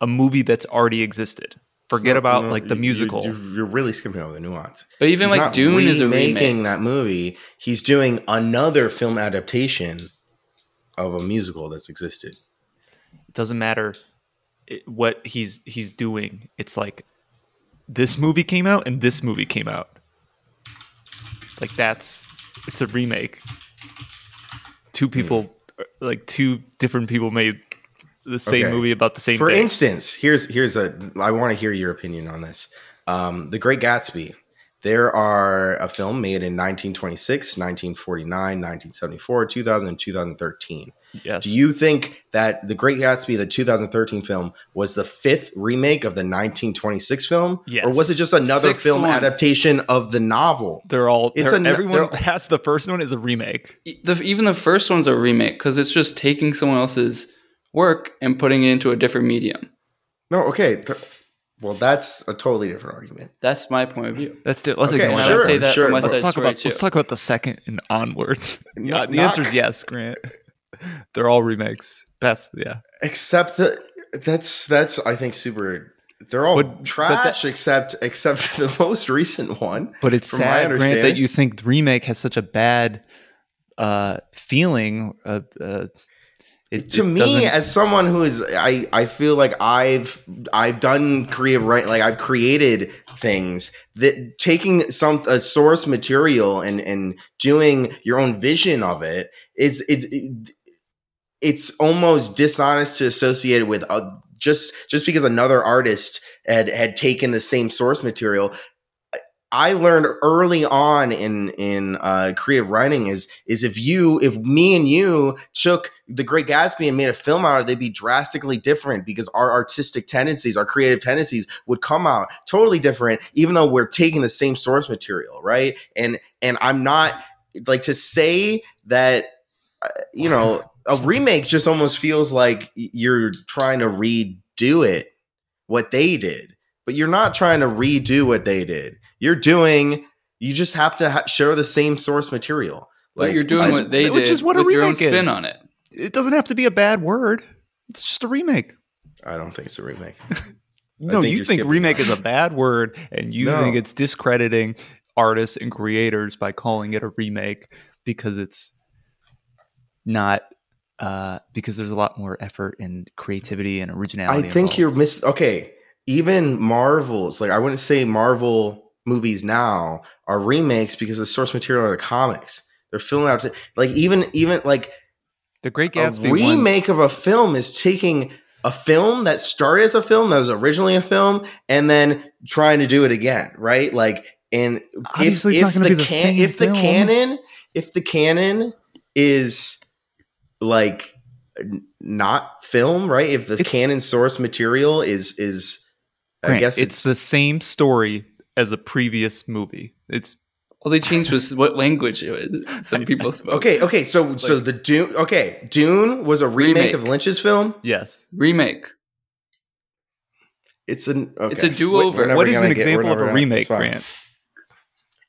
a movie that's already existed. Forget about like the musical. You're really skipping over the nuance. But even he's like Dune is a remake. Making that movie, he's doing another film adaptation of a musical that's existed. It doesn't matter what he's doing. It's like this movie came out and this movie came out. Like it's a remake. Two different people made the same movie about the same thing. For instance, here's I want to hear your opinion on this. The Great Gatsby. There are a film made in 1926, 1949, 1974, 2000, and 2013. Yes. Do you think that The Great Gatsby, the 2013 film, was the fifth remake of the 1926 film? Yes. Or was it just another adaptation of the novel? Everyone has the first one is a remake. Even the first one's a remake because it's just taking someone else's work and putting it into a different medium. No, okay. Well, that's a totally different argument. That's my point of view. Let's talk about the second and onwards. The answer is yes, Grant. They're all remakes. Best, yeah. Except that's I think super. They're all trash except the most recent one. But it's sad, Grant, that you think the remake has such a bad feeling. To me, as someone who is, I feel like I've done creative writing, like I've created things that taking a source material and doing your own vision of it is it's almost dishonest to associate it with just because another artist had taken the same source material. I learned early on in creative writing is if me and you took The Great Gatsby and made a film out of it, they'd be drastically different because our artistic tendencies, our creative tendencies would come out totally different, even though we're taking the same source material, right? And I'm not like to say that, you know, a remake just almost feels like you're trying to redo it, what they did, but you're not trying to redo what they did. You just have to share the same source material. Like you're doing what they did, which is what with a remake your own spin on it. It doesn't have to be a bad word. It's just a remake. I don't think it's a remake. No, you think remake is a bad word, and you think it's discrediting artists and creators by calling it a remake because it's not. Because there's a lot more effort and creativity and originality. I think involved. You're missing. Okay, even Marvel's. Like I wouldn't say Marvel movies now are remakes because the source material are the comics. They're filling out like The Great Gatsby. A remake of a film is taking a film that started as a film that was originally a film and then trying to do it again, right? Like, and if the canon is like not film, right? If the canon source material is Grant, I guess it's the same story as a previous movie. It's all they changed was what language it was. Some people spoke. Okay. So the Dune. Okay, Dune was a remake of Lynch's film. Yes, remake. It's a do over. What is an example of a remake, Grant?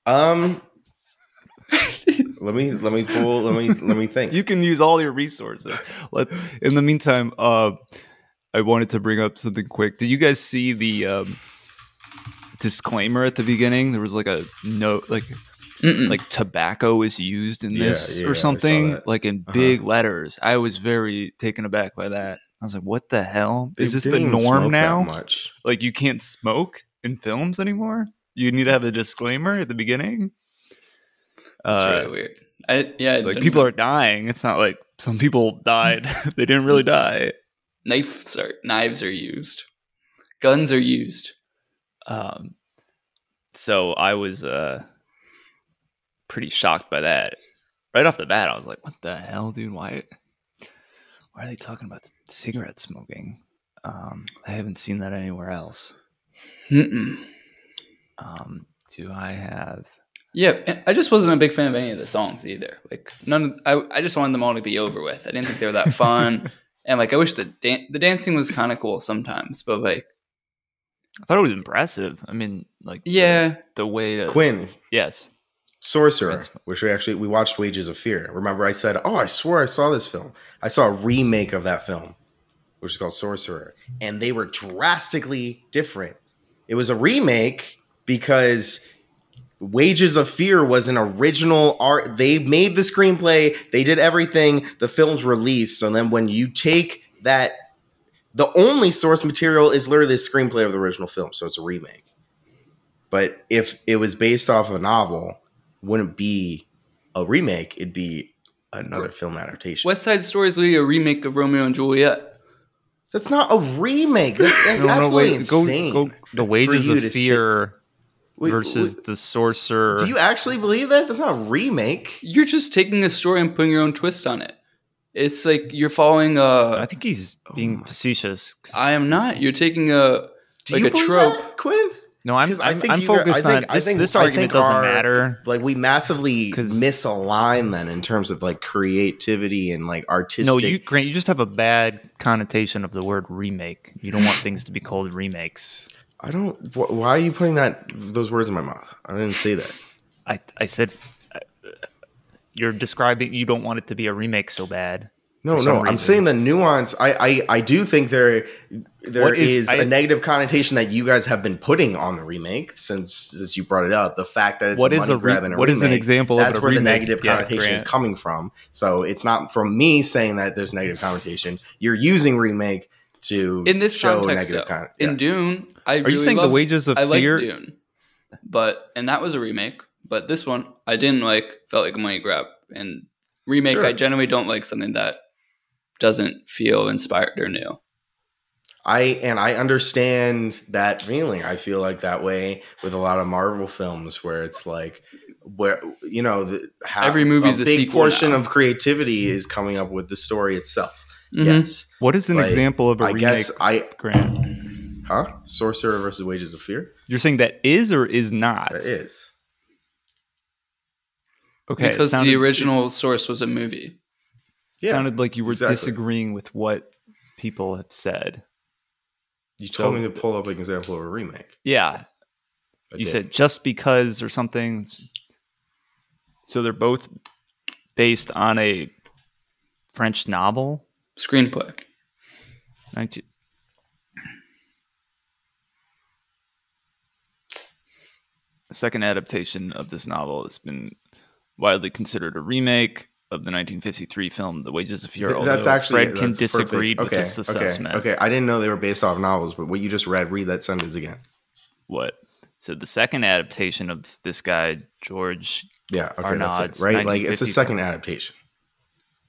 Let me think. You can use all your resources. In the meantime, I wanted to bring up something quick. Did you guys see the disclaimer at the beginning? There was like a note, like tobacco is used in this or something, like in big letters. I was very taken aback by that. I was like, "What the hell? Is this the norm now? Like, you can't smoke in films anymore? You need to have a disclaimer at the beginning." That's really weird. People are dying. It's not like some people died; they didn't really die. Knives are used. Guns are used. So I was pretty shocked by that. Right off the bat, I was like, "What the hell, dude? Why are they talking about cigarette smoking? I haven't seen that anywhere else." Do I have Yeah, I just wasn't a big fan of any of the songs either. Like I just wanted them all to be over with. I didn't think they were that fun, and like I wish the dancing was kind of cool sometimes, but like I thought it was impressive. I mean, like the way to Quinn, yes, Sorcerer, which we watched Wages of Fear. Remember, I said, "Oh, I swear I saw this film." I saw a remake of that film, which is called Sorcerer, and they were drastically different. It was a remake because Wages of Fear was an original art. They made the screenplay. They did everything. The film's released. So then when you take that, the only source material is literally the screenplay of the original film. So it's a remake. But if it was based off of a novel, wouldn't be a remake. It'd be another film adaptation. West Side Story is really a remake of Romeo and Juliet. That's not a remake. That's absolutely insane. Go, the Wages of Fear versus the Sorcerer. Do you actually believe that? That's not a remake. You're just taking a story and putting your own twist on it. It's like you're following a... I think he's being facetious. I am not. You're taking a like a trope. That, Quinn? No, I'm focused on this argument doesn't matter. Like we massively misalign then in terms of like creativity and like artistic. No, Grant, you just have a bad connotation of the word remake. You don't want things to be called remakes. I don't. Why are you putting those words in my mouth? I didn't say that. I said you're describing. You don't want it to be a remake so bad. No. I'm saying the nuance. I do think there is a negative connotation that you guys have been putting on the remake since you brought it up. The fact that it's a money grab and a remake. What is an example of a remake? That's where the negative connotation is coming from. So it's not from me saying that there's negative connotation. You're using remake to in this show context, negative connotation. In Dune, you saying the Wages of Fear? I like Dune, and that was a remake. But this one, I didn't like. Felt like a money grab and remake. Sure. I generally don't like something that doesn't feel inspired or new. I understand that feeling. I feel like that way with a lot of Marvel films where it's like where you know every movie's a big portion now of creativity is coming up with the story itself. Mm-hmm. Yes. What is an example of a remake? Grant? Huh? Sorcerer versus Wages of Fear. You're saying that is or is not? That is. Okay. Because the original source was a movie. Yeah, sounded like you were disagreeing with what people have said. You told me to pull up an example of a remake. Yeah. You said just because or something. So they're both based on a French novel? Screenplay. The second adaptation of this novel has been widely considered a remake of the 1953 film The Wages of Fear. That's actually Fred Kin disagreed with this assessment. Okay, I didn't know they were based off novels, but what you just read that sentence again. What? So the second adaptation of this guy George Arnaud's, that's it, right? Like it's a second adaptation.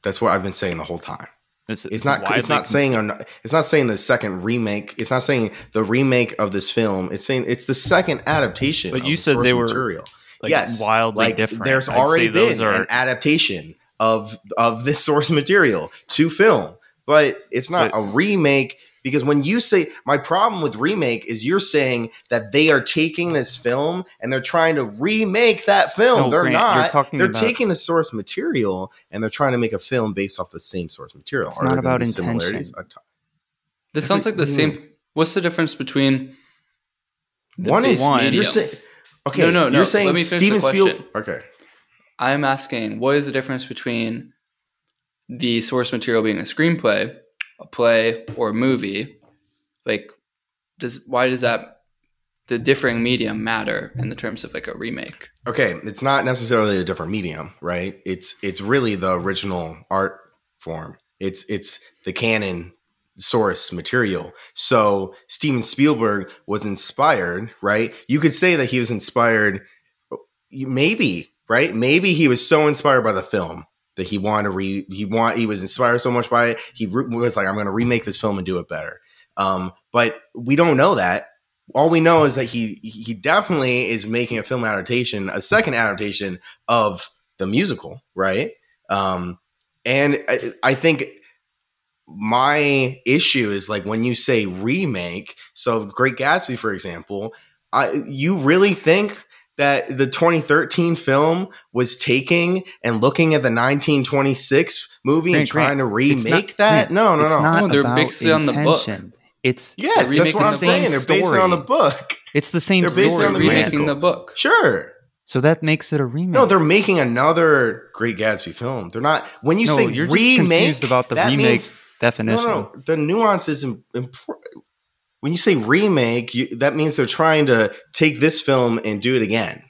That's what I've been saying the whole time. It's not saying the second remake. It's not saying the remake of this film. It's saying it's the second adaptation. But you said they were material. Like yes, wildly different. There's already been an adaptation of this source material to film, but it's not a remake because when you say my problem with remake is you're saying that they are taking this film and they're trying to remake that film. No, they're taking the source material and they're trying to make a film based off the same source material. It's not about intention. This sounds like the same. What's the difference between you're saying? Okay, no. You're saying Steven Spielberg. Okay. I'm asking, what is the difference between the source material being a screenplay, a play, or a movie? Like, why does the differing medium matter in the terms of like a remake? Okay, it's not necessarily a different medium, right? It's really the original art form. It's the canon source material. So Steven Spielberg was inspired, right? You could say that he was inspired, maybe. Right? Maybe he was so inspired by the film that he wanted to he was inspired so much by it. He was like, I'm going to remake this film and do it better. But we don't know that. All we know is that he definitely is making a film adaptation, a second adaptation of the musical. Right. And I think my issue is like when you say remake, so Great Gatsby, for example, you really think that the 2013 film was taking and looking at the 1926 movie and trying to remake that? No. No, they're based on the book. Yes, that's what I'm saying. They're based on the book. It's the same story. They're remaking the book. Sure. So that makes it a remake. No, they're making another Great Gatsby film. They're not. When you say you're remake, confused about the remake definition. No, the nuance is important. When you say remake, that means they're trying to take this film and do it again,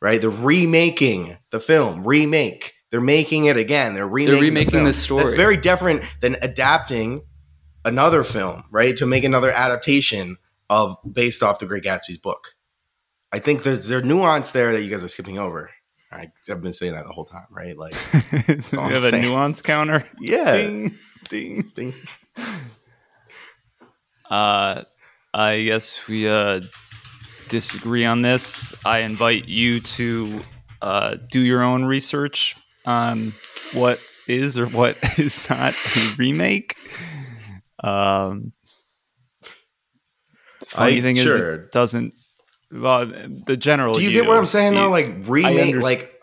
right? They're remaking the film. Remake. They're making it again. They're remaking the story. That's very different than adapting another film, right? To make another adaptation of based off the Great Gatsby's book. I think there's nuance there that you guys are skipping over. I've been saying that the whole time, right? Like, that's all I'm saying. A nuance counter. Yeah. Ding, ding, ding. I guess we disagree on this. I invite you to do your own research on what is or what is not a remake. The funny thing is it doesn't. Well, the general. Do you get what I'm saying though? Like remake. Like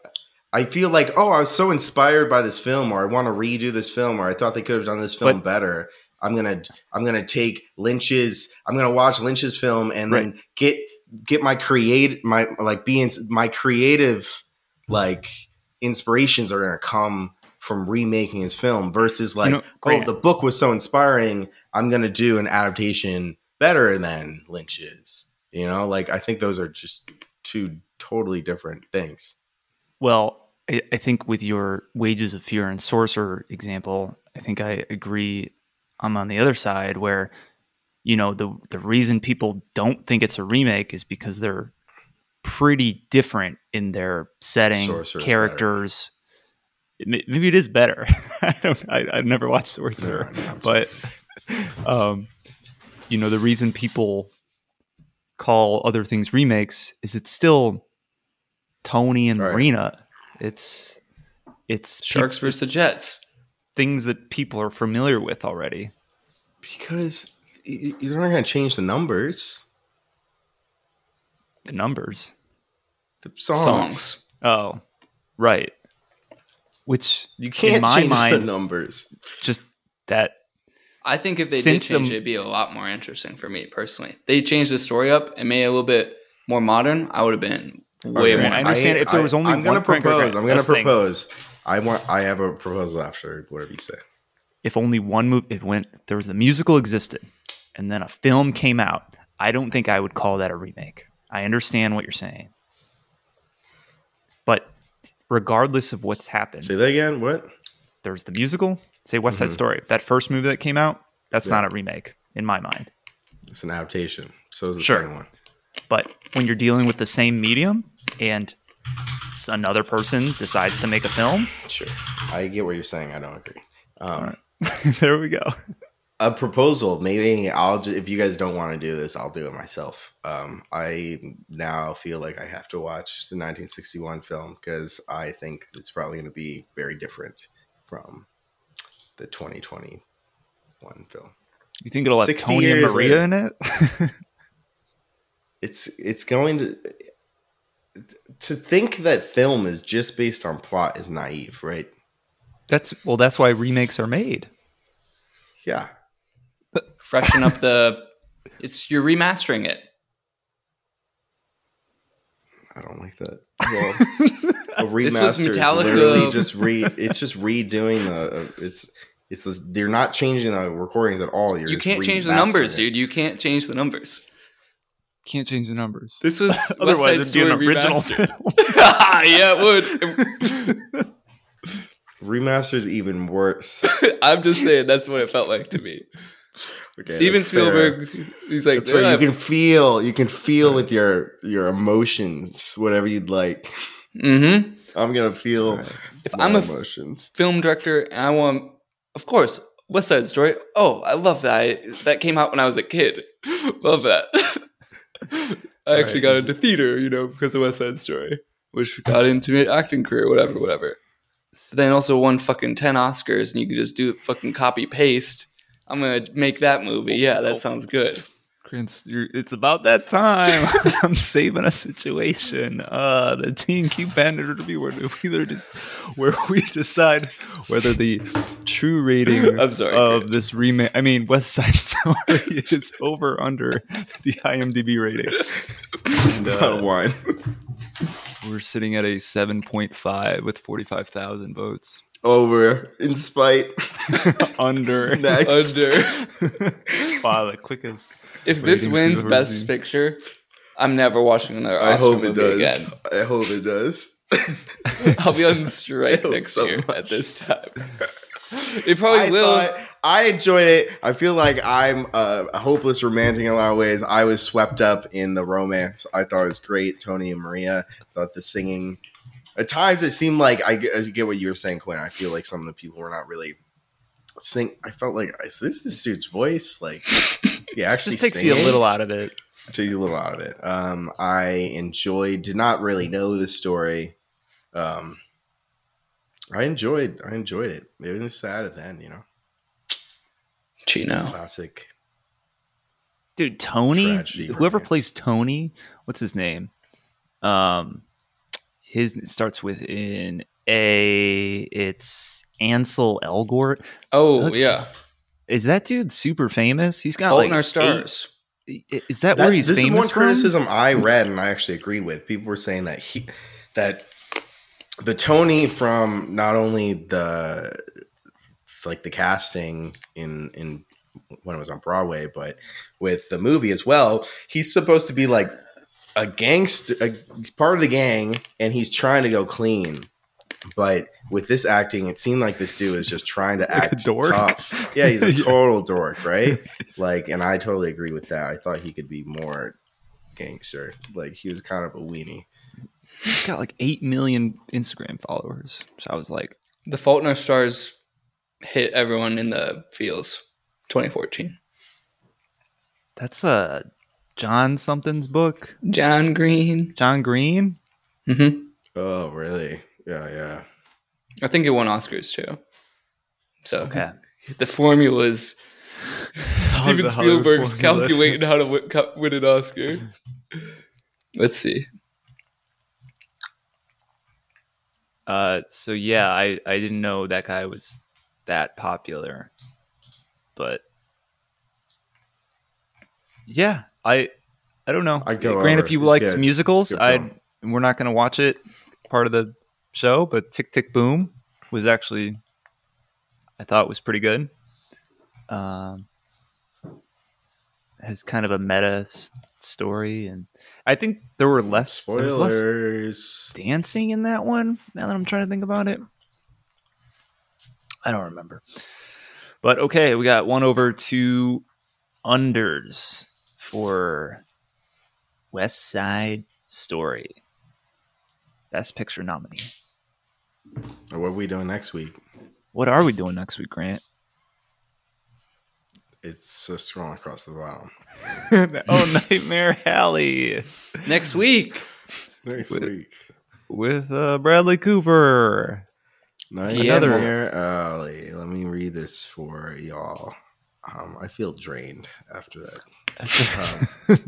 I feel like, oh, I was so inspired by this film, or I want to redo this film, or I thought they could have done this film better. I'm gonna take Lynch's. I'm gonna watch Lynch's film and then get my creative like inspirations are gonna come from remaking his film versus like the book was so inspiring. I'm gonna do an adaptation better than Lynch's. You know, like I think those are just two totally different things. Well, I think with your Wages of Fear and Sorcerer example, I think I agree. I'm on the other side where, you know, the reason people don't think it's a remake is because they're pretty different in their setting, Sorcerer's characters. Maybe it is better. I've never watched Sorcerer, but you know, the reason people call other things remakes is it's still Tony and Marina. It's Sharks versus the Jets. Things that people are familiar with already. Because you're not going to change the numbers. The numbers? The songs. Oh, right. Which, you can't in my change mind, the numbers. Just that. I think if they did change it, it'd be a lot more interesting for me personally. They changed the story up and made it a little bit more modern. I would have been way more. I understand if there was only one. I'm going to propose. I have a proposal after whatever you say. If only one movie, there was the musical existed, and then a film came out. I don't think I would call that a remake. I understand what you're saying, but regardless of what's happened, say that again. What? There's the musical. Say West Side Story. That first movie that came out. That's not a remake in my mind. It's an adaptation. So is the second one. But when you're dealing with the same medium and another person decides to make a film. Sure. I get what you're saying. I don't agree. There we go. A proposal. Maybe if you guys don't want to do this, I'll do it myself. I now feel like I have to watch the 1961 film because I think it's probably going to be very different from the 2021 film. You think it'll have Tony and Maria in it? It's going to... To think that film is just based on plot is naive, right? That's why remakes are made. Yeah. Freshen up you're remastering it. I don't like that. Well, a remaster is literally just it's just redoing you're not changing the recordings at all. You can't change the numbers, dude. You can't change the numbers. Can't change the numbers. This was otherwise it'd be an original film. Yeah, it would. Remaster's even worse. I'm just saying that's what it felt like to me. Okay, Steven Spielberg, he's like, that's right. You can feel with your emotions whatever you'd like. Mm-hmm. I'm gonna feel if I'm emotions. Film director, and I want, of course, West Side Story. Oh, I love that. That came out when I was a kid. Love that. I actually got into theater, you know, because of West Side Story, which got into an acting career, whatever. But then also won fucking 10 Oscars, and you can just do fucking copy paste. I'm gonna make that movie. Yeah, that sounds good. Prince, it's about that time. I'm saving a situation. The GQ Bandit review where we decide whether the true rating of this remake, I mean West Side Story, is over under the IMDb rating. And, wine. We're sitting at a 7.5 with 45,000 votes. Over. In spite. Under. Next. Under. Wow, the quickest. If this wins Best Picture, I'm never watching another Oscar movie again. I hope it does. I'll be on strike next year at this time. It probably will. I enjoyed it. I feel like I'm a hopeless romantic in a lot of ways. I was swept up in the romance. I thought it was great. Tony and Maria. I thought the singing. At times, it seemed like I get what you were saying, Quinn. I feel like some of the people were not really sing. I felt like is this dude's voice? Like, yeah, actually, just takes singing? You a little out of it. It takes you a little out of it. I enjoyed. Did not really know the story. I enjoyed it. It was sad at the end, you know. Chino, classic, dude. Tony, whoever plays Tony, what's his name? His it starts with an A. It's Ansel Elgort. Oh, yeah. Is that dude super famous? He's got Fault in Our Stars. Is that where he's famous from? This is one criticism I read and I actually agree with. People were saying that the Tony from not only the casting in when it was on Broadway, but with the movie as well, he's supposed to be like a gangster, he's part of the gang, and he's trying to go clean. But with this acting, it seemed like this dude is just trying to act tough. Yeah, he's a total dork, right? Like, and I totally agree with that. I thought he could be more gangster. Like, he was kind of a weenie. He's got like 8 million Instagram followers. So I was like, The Fault in Our Stars hit everyone in the feels. 2014. That's a John something's book. John Green. John Green? Mm-hmm. Oh, really? Yeah, yeah. I think it won Oscars too. So okay. The formula is Steven Spielberg's calculating how to win an Oscar. Let's see. So yeah, I didn't know that guy was that popular, but yeah, I don't know. Grant, if you liked musicals, we're not going to watch it part of the show, but Tick, Tick, Boom was actually, I thought it was pretty good. Has kind of a meta story, and I think there was less dancing in that one, now that I'm trying to think about it. I don't remember. But okay, we got one over two unders for West Side Story. Best Picture nominee. What are we doing next week? What are we doing next week, Grant? It's just scrolling across the bottom. Nightmare Alley. Next week. With Bradley Cooper. Nightmare Alley. Let me read this for y'all. I feel drained after that.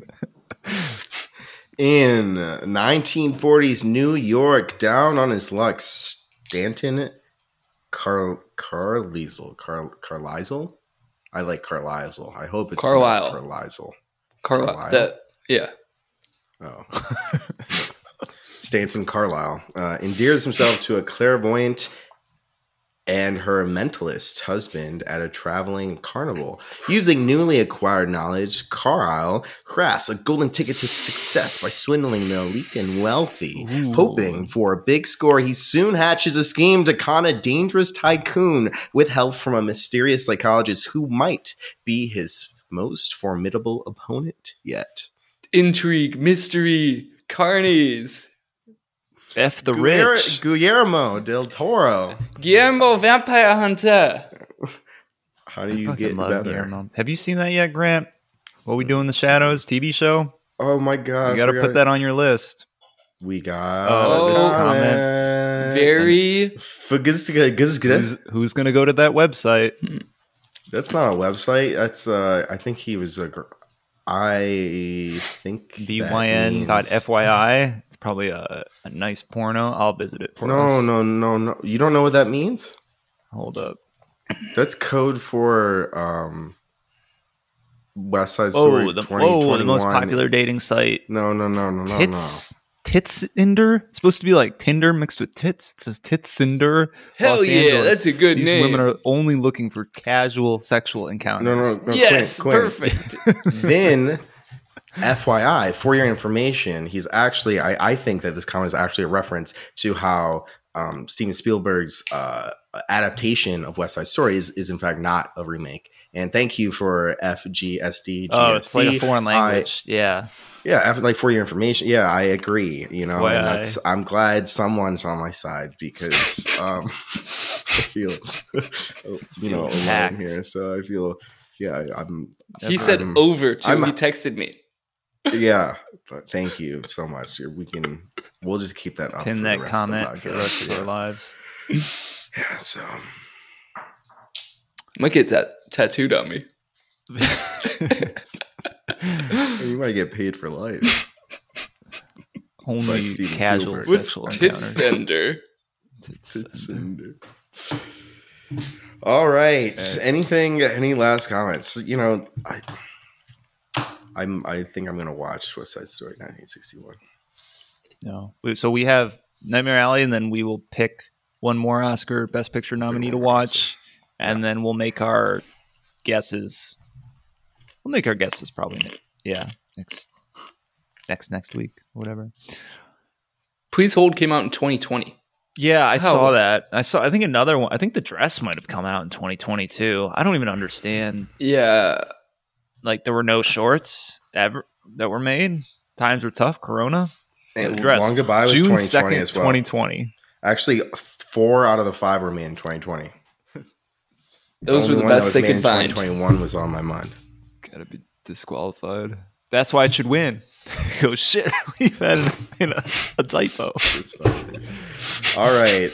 In 1940s New York, down on his luck, Stanton Carlisle. I like Carlisle. I hope it's Carlisle. Carlisle. Yeah. Oh. Stanton Carlisle endears himself to a clairvoyant and her mentalist husband at a traveling carnival. Using newly acquired knowledge, Carlisle crafts a golden ticket to success by swindling the elite and wealthy. Ooh. Hoping for a big score, he soon hatches a scheme to con a dangerous tycoon with help from a mysterious psychologist who might be his most formidable opponent yet. Intrigue, mystery, carnies. F the rich. Guillermo del Toro. Guillermo Vampire Hunter. How do you get better? Guillermo. Have you seen that yet, Grant? What We Do in the Shadows TV show? Oh my God. You got to put that on your list. We got this comment. Who's going to go to that website? That's not a website. That's I think he was a I think BYN.FYI. It's probably a nice porno. I'll visit it for us. No. You don't know what that means? Hold up. That's code for West Side Story. The most popular dating site. No. Titsinder? It's supposed to be like Tinder mixed with tits. It says Titsinder. Hell Los Angeles. That's a good name. These women are only looking for casual sexual encounters. No. Yes, Quinn. Perfect. Then, FYI, for your information, he's actually, I think that this comment is actually a reference to how Steven Spielberg's adaptation of West Side Story is in fact not a remake. And thank you for FGSD. Oh, it's like a foreign language. Yeah, like for your information. Yeah, I agree. You know, and I'm glad someone's on my side because I feel, alone here. So I feel, I'm. He said over too. He texted me. Yeah, but thank you so much. We'll just keep that up. Pin that comment for the rest of our lives. Yeah, so might get that tattooed on me. You might get paid for life. Only casual sexual encounters. Titsender. All right. Any last comments? You know, I think I'm going to watch West Side Story 1961. No. So we have Nightmare Alley, and then we will pick one more Oscar Best Picture nominee to watch, and then we'll make our guesses. Probably. Yeah. Next week or whatever. Please Hold came out in 2020. Yeah, I saw that. I think another one. I think The Dress might have come out in 2022. I don't even understand. Yeah. Like there were no shorts ever that were made. Times were tough. Corona. And The Dress. Long Goodbye was June 2nd, as well. 2020. Actually, 4 out of the 5 were made in 2020. Those were the best they could find. 2021 was on my mind. Gotta be disqualified. That's why it should win. Go shit. We've had a typo. All right.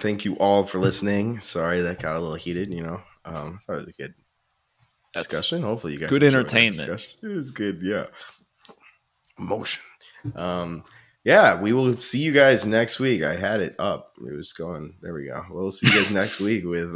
Thank you all for listening. Sorry that got a little heated. That was a good discussion. Hopefully you guys good entertainment. It was good. Yeah. Emotion. Yeah, we will see you guys next week. I had it up. It was going. There we go. We'll see you guys next week with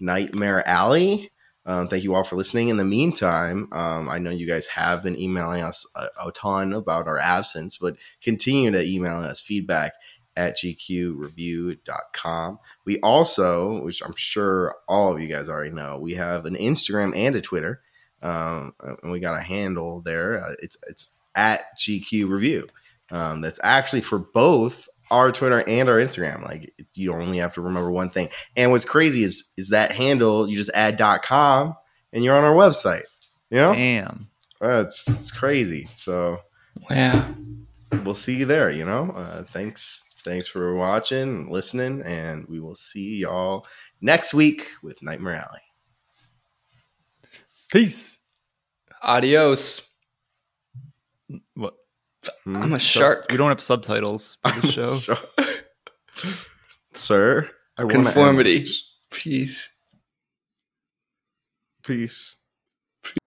Nightmare Alley. Thank you all for listening. In the meantime, I know you guys have been emailing us a ton about our absence, but continue to email us feedback at gqreview.com. We also, which I'm sure all of you guys already know, we have an Instagram and a Twitter, and we got a handle there. It's at gqreview. That's actually for both our Twitter and our Instagram. Like, you only have to remember one thing. And what's crazy is that handle, you just add .com and you're on our website. Damn. It's crazy. So wow. We'll see you there, Thanks for watching, listening, and we will see y'all next week with Nightmare Alley. Peace. Adios. What? I'm a shark. We don't have subtitles for the show. Sir, I want conformity. Peace.